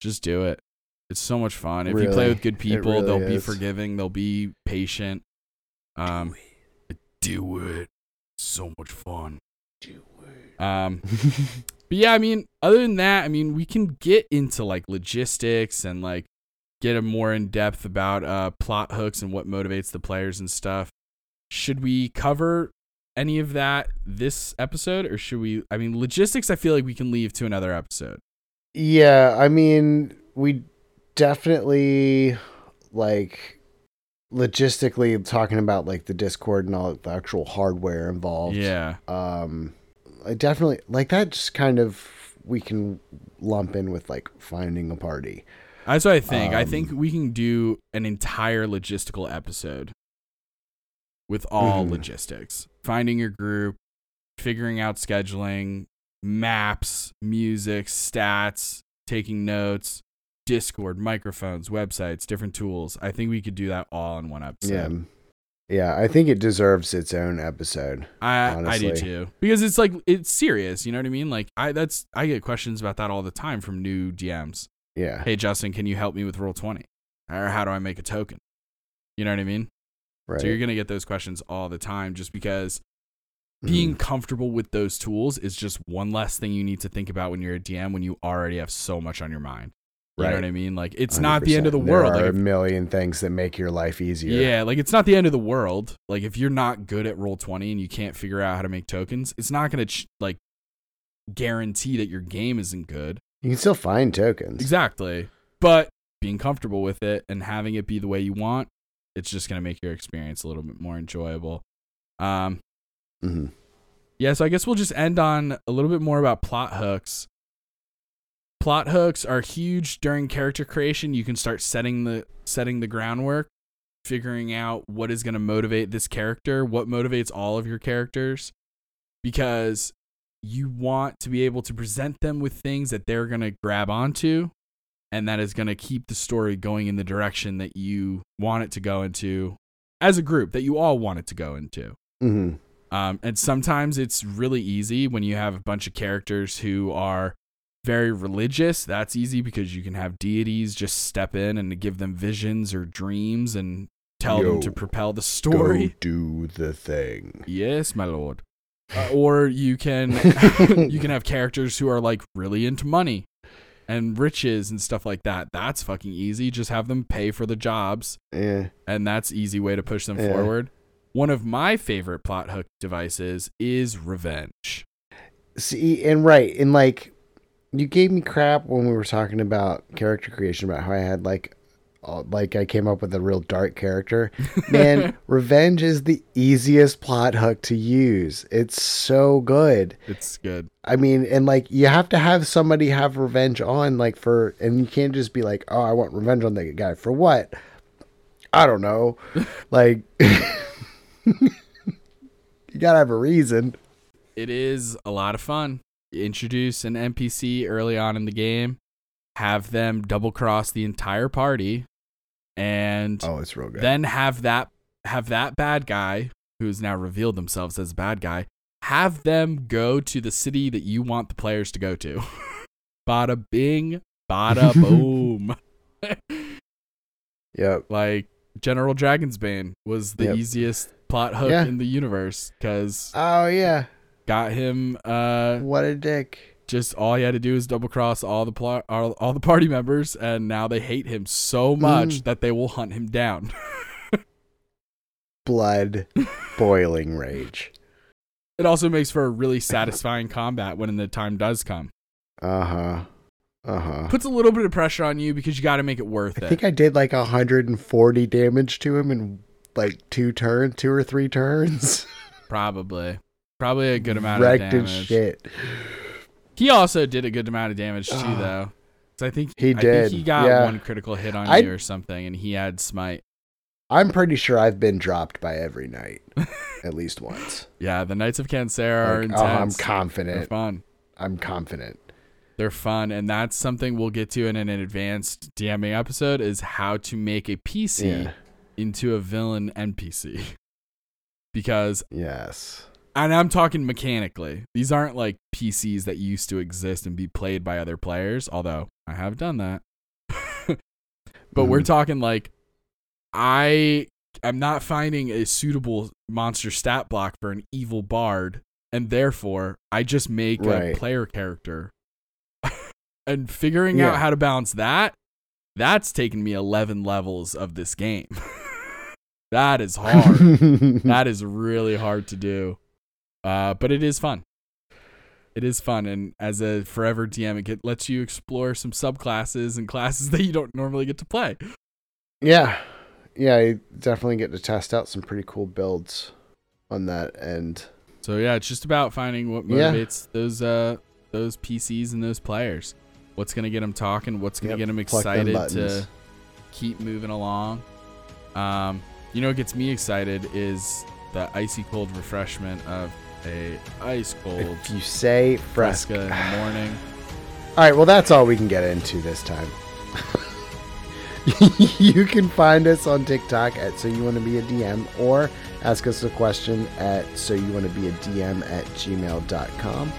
Just do it. It's so much fun. If really, you play with good people, really they'll is. be forgiving. They'll be patient. Um, do it. Do it. So much fun. Do it. Um, but yeah, I mean, other than that, I mean, we can get into like logistics and like get a more in depth about uh, plot hooks and what motivates the players and stuff. Should we cover any of that this episode, or should we? I mean, logistics, I feel like we can leave to another episode. Yeah, I mean, we definitely like logistically talking about like the Discord and all the actual hardware involved. Yeah, um, I definitely like that. Just kind of we can lump in with like finding a party. That's what I think. Um, I think we can do an entire logistical episode with all mm. logistics, finding your group, figuring out scheduling, maps, music, stats, taking notes, Discord, microphones, websites, different tools. I think we could do that all in one episode. Yeah, yeah, I think it deserves its own episode. I honestly. I do too, because it's like it's serious. You know what I mean? Like I that's I get questions about that all the time from new D Ms. Yeah. Hey Justin, can you help me with Roll twenty? Or how do I make a token? You know what I mean? Right. So you're going to get those questions all the time, just because being mm. comfortable with those tools is just one less thing you need to think about when you're a D M, when you already have so much on your mind. You right. know what I mean? Like, it's one hundred percent not the end of the world. There are like, if, a million things that make your life easier. Yeah, like, it's not the end of the world. Like, if you're not good at Roll twenty and you can't figure out how to make tokens, it's not going to, ch- like, guarantee that your game isn't good. You can still find tokens. Exactly. But being comfortable with it and having it be the way you want, it's just going to make your experience a little bit more enjoyable. Um, mm-hmm. Yeah, so I guess we'll just end on a little bit more about plot hooks. Plot hooks are huge during character creation. You can start setting the setting the groundwork, figuring out what is going to motivate this character, what motivates all of your characters, because you want to be able to present them with things that they're going to grab onto. And that is going to keep the story going in the direction that you want it to go into as a group, that you all want it to go into. Mm-hmm. Um, and sometimes it's really easy when you have a bunch of characters who are very religious. That's easy because you can have deities just step in and give them visions or dreams and tell Yo, them to propel the story. Go do the thing. Yes, my lord. Uh, or you can you can have characters who are like really into money and riches and stuff like that. That's fucking easy. Just have them pay for the jobs. Yeah. And that's an easy way to push them yeah. forward. One of my favorite plot hook devices is revenge. See, and right. And like, you gave me crap when we were talking about character creation, about how I had like, all, like I came up with a real dark character. Man, revenge is the easiest plot hook to use. It's so good. It's good. I mean, and like you have to have somebody have revenge on, like for, and you can't just be like, oh, I want revenge on that guy for what? I don't know. Like, you gotta have a reason. It is a lot of fun. You introduce an N P C early on in the game. have them double cross the entire party, and oh, it's real good. Then have that have that bad guy who's now revealed themselves as a bad guy, have them go to the city that you want the players to go to. Bada bing, bada boom. Yep. Like General Dragonsbane was the yep. easiest plot hook yeah. in the universe, because oh yeah, got him. Uh, what a dick! Just all he had to do is double cross all the pl- all, all the party members, and now they hate him so much mm. that they will hunt him down. Blood boiling rage. It also makes for a really satisfying combat when the time does come. Uh huh. Uh-huh. Puts a little bit of pressure on you because you got to make it worth it. I think I did like one hundred forty damage to him in like two turns, two or three turns. Probably. Probably a good amount Wrecked of damage. Wrecked and shit. He also did a good amount of damage too, uh, though. So I think he I did. Think he got yeah. one critical hit on I, you or something, and he had smite. I'm pretty sure I've been dropped by every knight, at least once. Yeah, the Knights of Cancer like, are intense. Oh, I'm confident. They're fun. I'm confident. They're fun, and that's something we'll get to in an advanced DMing episode, is how to make a P C yeah. into a villain N P C. Because yes, and I'm talking mechanically. These aren't like P Cs that used to exist and be played by other players, although I have done that. But mm. we're talking like I am not finding a suitable monster stat block for an evil bard, and therefore I just make right. a player character. And figuring yeah. out how to balance that, that's taken me eleven levels of this game. That is hard. That is really hard to do. Uh, but it is fun. It is fun. And as a forever D M, it lets you explore some subclasses and classes that you don't normally get to play. Yeah. Yeah, you definitely get to test out some pretty cool builds on that end. So, yeah, it's just about finding what motivates yeah. those uh, those P Cs and those players. What's going to get them talking? What's going to yep, get them excited to keep moving along? Um, you know what gets me excited is the icy cold refreshment of a ice cold. If you say Fresca. Fresca in the morning. All right, well, that's all we can get into this time. You can find us on TikTok at So You Want to Be a D M, or ask us a question at So You Want to Be a D M at gmail dot com.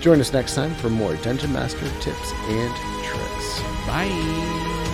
Join us next time for more Dungeon Master tips and tricks. Bye.